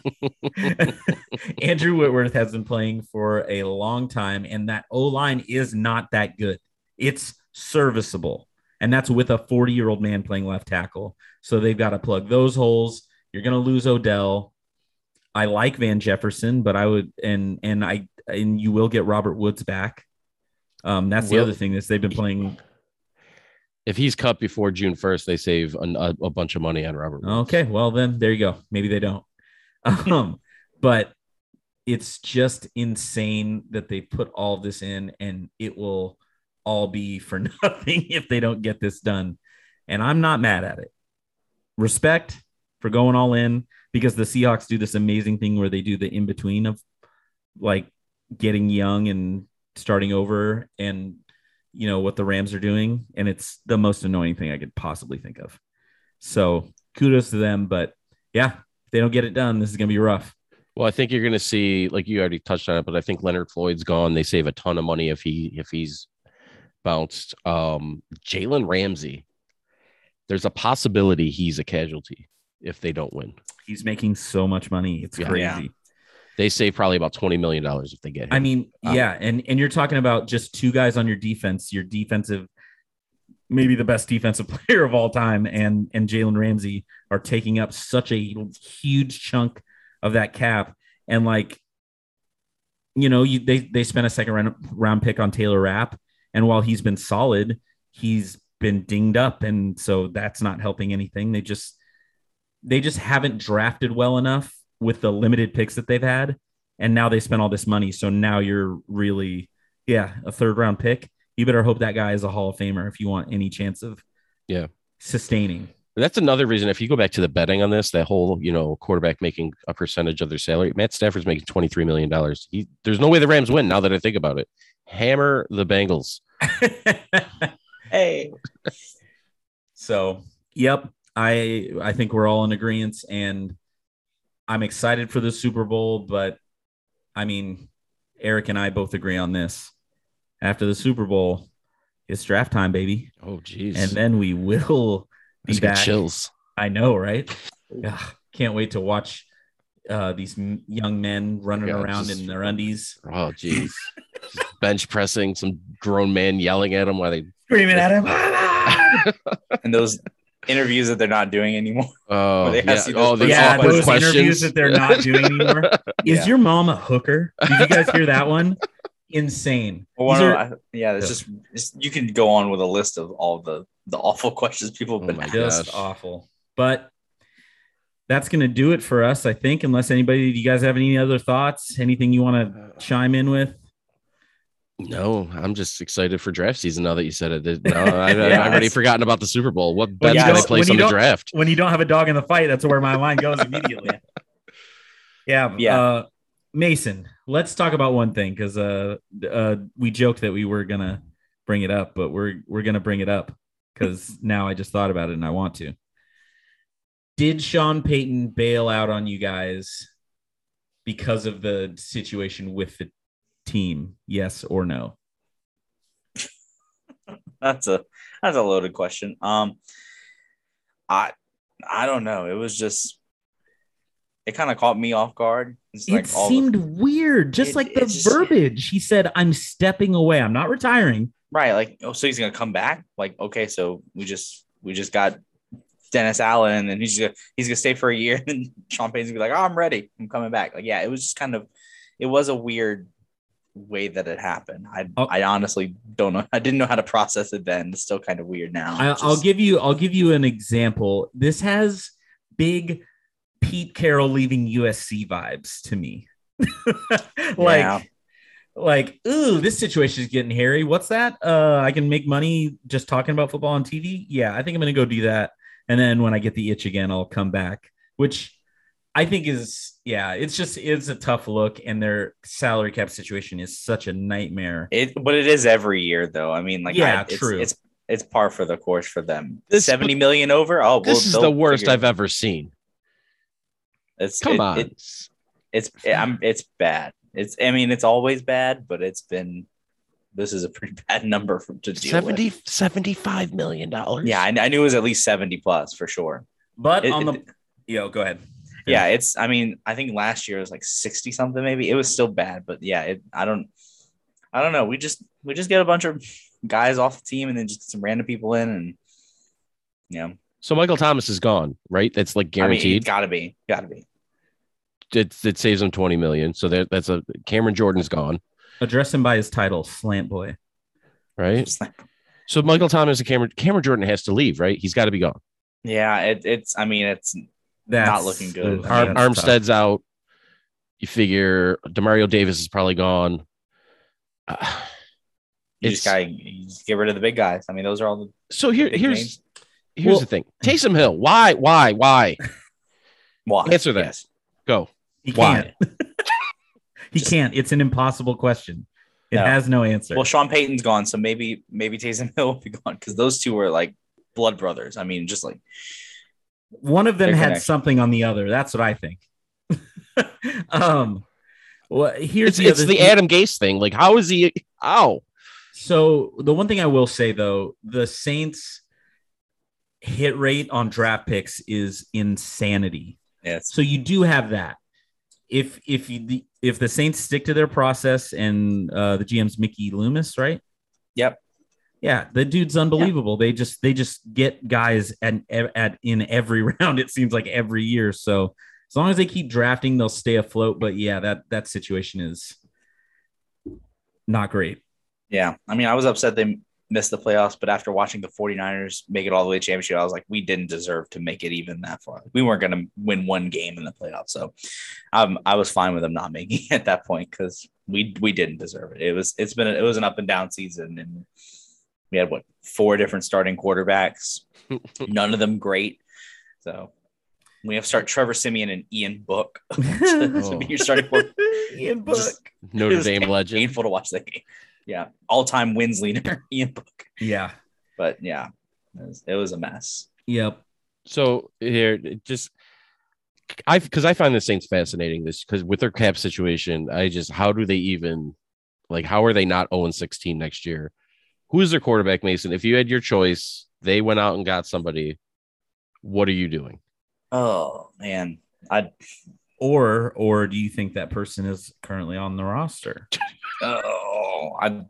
Andrew Whitworth has been playing for a long time, and that O-line is not that good. It's serviceable, and that's with a forty-year-old man playing left tackle. So they've got to plug those holes. You're going to lose Odell. I like Van Jefferson, but I would, and and I and you will get Robert Woods back. Um, that's the other thing is they've been playing. If he's cut before June first, they save an, a, a bunch of money on Robert Woods. Okay, well then there you go. Maybe they don't. Um, but it's just insane that they put all this in, and it will all be for nothing if they don't get this done. And I'm not mad at it. Respect for going all in, because the Seahawks do this amazing thing where they do the in-between of like getting young and starting over, and you know what the Rams are doing. And it's the most annoying thing I could possibly think of. So kudos to them, but yeah. If they don't get it done, this is going to be rough. Well, I think you're going to see, like you already touched on it, but I think Leonard Floyd's gone. They save a ton of money if he if he's bounced. Um, Jalen Ramsey, there's a possibility he's a casualty if they don't win. He's making so much money. It's yeah. crazy. Yeah. They save probably about twenty million dollars if they get him. I mean, um, yeah, and, and you're talking about just two guys on your defense, your defensive, maybe the best defensive player of all time, and, and Jalen Ramsey are taking up such a huge chunk of that cap. And like, you know, you, they, they spent a second round, round pick on Taylor Rapp. And while he's been solid, he's been dinged up. And so that's not helping anything. They just, they just haven't drafted well enough with the limited picks that they've had. And now they spent all this money. So now you're really, yeah, a third round pick. You better hope that guy is a Hall of Famer if you want any chance of yeah sustaining. That's another reason. If you go back to the betting on this, that whole, you know, quarterback making a percentage of their salary, Matt Stafford's making twenty-three million dollars. He, there's no way the Rams win. Now that I think about it, hammer the Bengals. Hey, so, yep. I, I think we're all in agreement, and I'm excited for the Super Bowl, but I mean, Eric and I both agree on this. After the Super Bowl, it's draft time, baby. Oh, geez. And then we will be back. Chills. I know, right? Ugh, can't wait to watch uh, these m- young men running God, around just, in their undies. Oh, geez. Just bench pressing, some grown man yelling at them while they screaming at him. And those interviews that they're not doing anymore. Oh, they yeah. Oh, those, yeah, those questions. Interviews that they're not doing anymore. Is yeah. your mom a hooker? Did you guys hear that one? Insane. Well, are, I, yeah, it's yeah. just it's, you can go on with a list of all the the awful questions people have been oh just awful. But that's going to do it for us, I think. Unless anybody, do you guys have any other thoughts? Anything you want to chime in with? No, I'm just excited for draft season now that you said it. No, I, yeah, I've already forgotten about the Super Bowl. What bets can I place on the draft? When you don't have a dog in the fight, that's where my mind goes immediately. Yeah. Yeah. Uh, Mason, let's talk about one thing, because uh, uh, we joked that we were going to bring it up, but we're we're going to bring it up because now I just thought about it and I want to. Did Sean Payton bail out on you guys because of the situation with the team, yes or no? That's a that's a loaded question. Um, I I don't know. It was just it kind of caught me off guard. It's like it all seemed the, weird, just it, like the just, verbiage. He said, "I'm stepping away. I'm not retiring." Right? Like, oh, so he's gonna come back? Like, okay, so we just we just got Dennis Allen, and then he's gonna he's gonna stay for a year, and then Sean Payton's gonna be like, "Oh, I'm ready. I'm coming back." Like, yeah, it was just kind of it was a weird way that it happened. I oh. I honestly don't know. I didn't know how to process it then. It's still kind of weird now. I, just... I'll give you I'll give you an example. This has big Pete Carroll leaving U S C vibes to me. like yeah. like ooh, this situation is getting hairy. What's that? Uh, I can make money just talking about football on T V. Yeah, I think I'm gonna go do that. And then when I get the itch again, I'll come back. Which I think is, yeah, it's just, it's a tough look, and their salary cap situation is such a nightmare. It, but it is every year though. I mean, like, yeah, I, it's, true. It's, it's par for the course for them. This, seventy million over. Oh, this we'll, is the worst figure. I've ever seen. It's come it, on. It, it's, it's, it, I'm, it's bad. It's, I mean, it's always bad, but it's been, this is a pretty bad number for, to deal seventy, with. seventy-five million dollars. Yeah. I, I knew it was at least seventy plus for sure. But it, on it, the, yo, go ahead. Yeah, it's, I mean, I think last year was like sixty something, maybe. It was still bad, but yeah, it, I don't, I don't know. We just, we just get a bunch of guys off the team and then just some random people in, and yeah. So Michael Thomas is gone, right? That's like guaranteed. I mean, gotta be, gotta be. It, it saves him twenty million. So there, that's a Cameron Jordan's gone. Address him by his title, Slant Boy. Right. So Michael Thomas and Cameron, Cameron Jordan has to leave, right? He's got to be gone. Yeah, it, it's, I mean, it's, that's not looking good. Uh, Arm, Armstead's tough. Out. You figure Demario Davis is probably gone. Uh, you just gotta you just get rid of the big guys. I mean, those are all the. So here, the here's names. here's well, the thing. Taysom Hill. Why? Why? Why? Why? Answer that. Yes. Go. He why? Can't. he just, can't. It's an impossible question. It no. has no answer. Well, Sean Payton's gone, so maybe maybe Taysom Hill will be gone, because those two were like blood brothers. I mean, just like. One of them had something on the other. That's what I think. um, well, here's it's the, it's the Adam Gase thing. Like, how is he? Ow. So the one thing I will say, though, the Saints hit rate on draft picks is insanity. Yes. So you do have that. If if you if the Saints stick to their process and uh, the G M's Mickey Loomis, right? Yep. Yeah, the dude's unbelievable. Yeah. They just they just get guys at, at in every round. It seems like every year. So as long as they keep drafting, they'll stay afloat. But yeah, that that situation is not great. Yeah, I mean, I was upset they missed the playoffs, but after watching the 49ers make it all the way to championship, I was like, we didn't deserve to make it even that far. We weren't going to win one game in the playoffs. So um, I was fine with them not making it at that point because we we didn't deserve it. It was it's been a, it was an up and down season, and we had what four different starting quarterbacks, none of them great. So we have to start Trevor Siemian and Ian Book. to, oh. to be your starting quarterback. Ian Book, just, Notre Dame painful legend. Painful to watch that game. Yeah, all-time wins leader, Ian Book. Yeah. But, yeah, it was, it was a mess. Yep. So, here, just – I because I find the Saints fascinating, this because with their cap situation, I just – how do they even – like, how are they not oh and sixteen next year? Who is their quarterback, Mason? If you had your choice, they went out and got somebody, what are you doing? Oh, man. I Or or do you think that person is currently on the roster? Oh, I,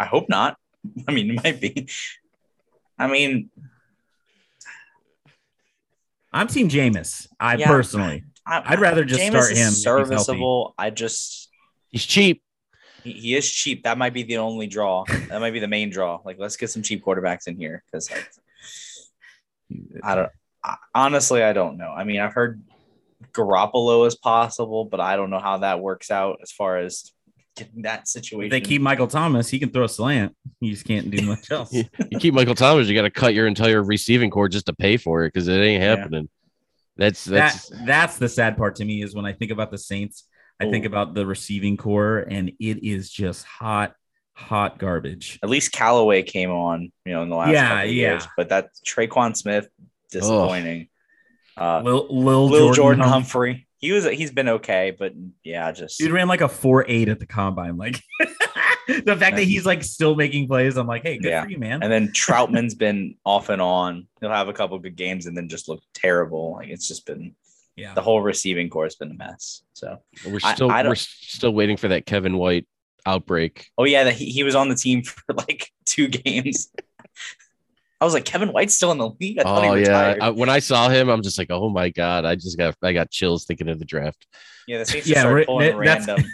I hope not. I mean, it might be. I mean, I'm Team Jameis. I yeah, personally, I, I, I'd rather just Jameis start him. Serviceable. I just he's cheap. He, he is cheap. That might be the only draw. That might be the main draw. Like, let's get some cheap quarterbacks in here because like, I don't. I, honestly, I don't know. I mean, I've heard Garoppolo is possible, but I don't know how that works out as far as. In that situation, if they keep Michael Thomas, he can throw a slant. You just can't do much else. You keep Michael Thomas, you got to cut your entire receiving core just to pay for it because it ain't happening. Yeah. That's that's that, that's the sad part to me is when I think about the Saints, I Ooh. think about the receiving core, and it is just hot, hot garbage. At least Callaway came on, you know, in the last yeah, couple of yeah. years, but that's Traquan Smith, disappointing. Uh, Lil, Lil, Lil Jordan, Jordan Humphrey. Humphrey. He was he's been okay, but yeah, just dude ran like a four eight at the combine. Like the fact that he's like still making plays, I'm like, hey, good yeah. for you, man. And then Troutman's been off and on. He'll have a couple of good games and then just look terrible. Like it's just been yeah, the whole receiving core has been a mess. So we're still I, I we're still waiting for that Kevin White outbreak. Oh yeah, that he, he was on the team for like two games. I was like, Kevin White's still in the league. I thought oh, he retired. Yeah. I, when I saw him, I'm just like, oh my God. I just got, I got chills thinking of the draft. Yeah. The Saints yeah, are pulling that's, random.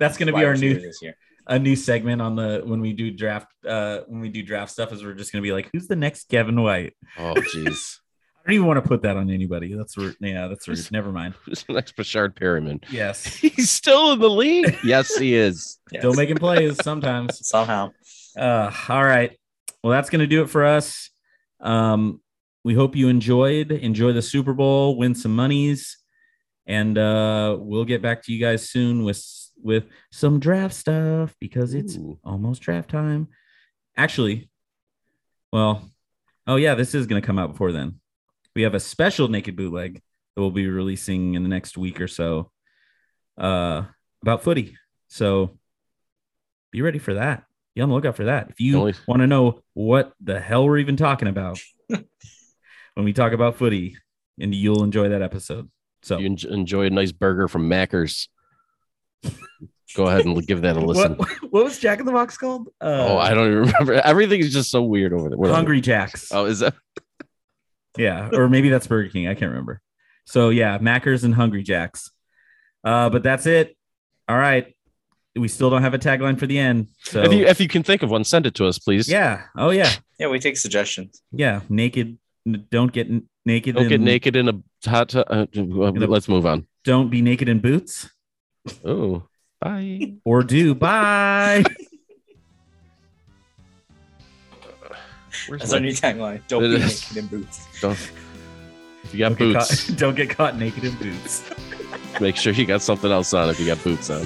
That's going to be our new, this year. a new segment on the, when we do draft, uh, when we do draft stuff is we're just going to be like, who's the next Kevin White? Oh, geez. I don't even want to put that on anybody. That's rude. Yeah. That's rude. Never mind. Who's the next Rashard Perriman? Yes. He's still in the league. Yes, he is. Yes. Still making plays sometimes. Somehow. Uh, all right. Well, that's going to do it for us. Um, we hope you enjoyed. Enjoy the Super Bowl, win some monies, and uh, we'll get back to you guys soon with with some draft stuff because it's Ooh. almost draft time. Actually, well, oh, yeah, this is going to come out before then. We have a special Naked Bootleg that we'll be releasing in the next week or so uh, about footy. So be ready for that. Be on the lookout for that. If you Always. want to know what the hell we're even talking about when we talk about footy, and you'll enjoy that episode. So you enjoy a nice burger from Macker's. Go ahead and give that a listen. What, what was Jack in the Box called? Uh, oh, I don't even remember. Everything is just so weird over there. We're Hungry over there. Jack's. Oh, is that? Yeah, or maybe that's Burger King. I can't remember. So yeah, Macker's and Hungry Jack's. Uh, but that's it. All right. We still don't have a tagline for the end. So if you, if you can think of one, send it to us, please. Yeah. Oh, yeah. Yeah, we take suggestions. Yeah. Naked. Don't get n- naked. Don't in, get naked in a hot tub. Uh, let's move on. Don't be naked in boots. Oh, bye. Or do. Bye. That's my... our new tagline. Don't be naked in boots. Don't, if you got don't boots. Get caught, don't get caught naked in boots. Make sure you got something else on if you got boots on.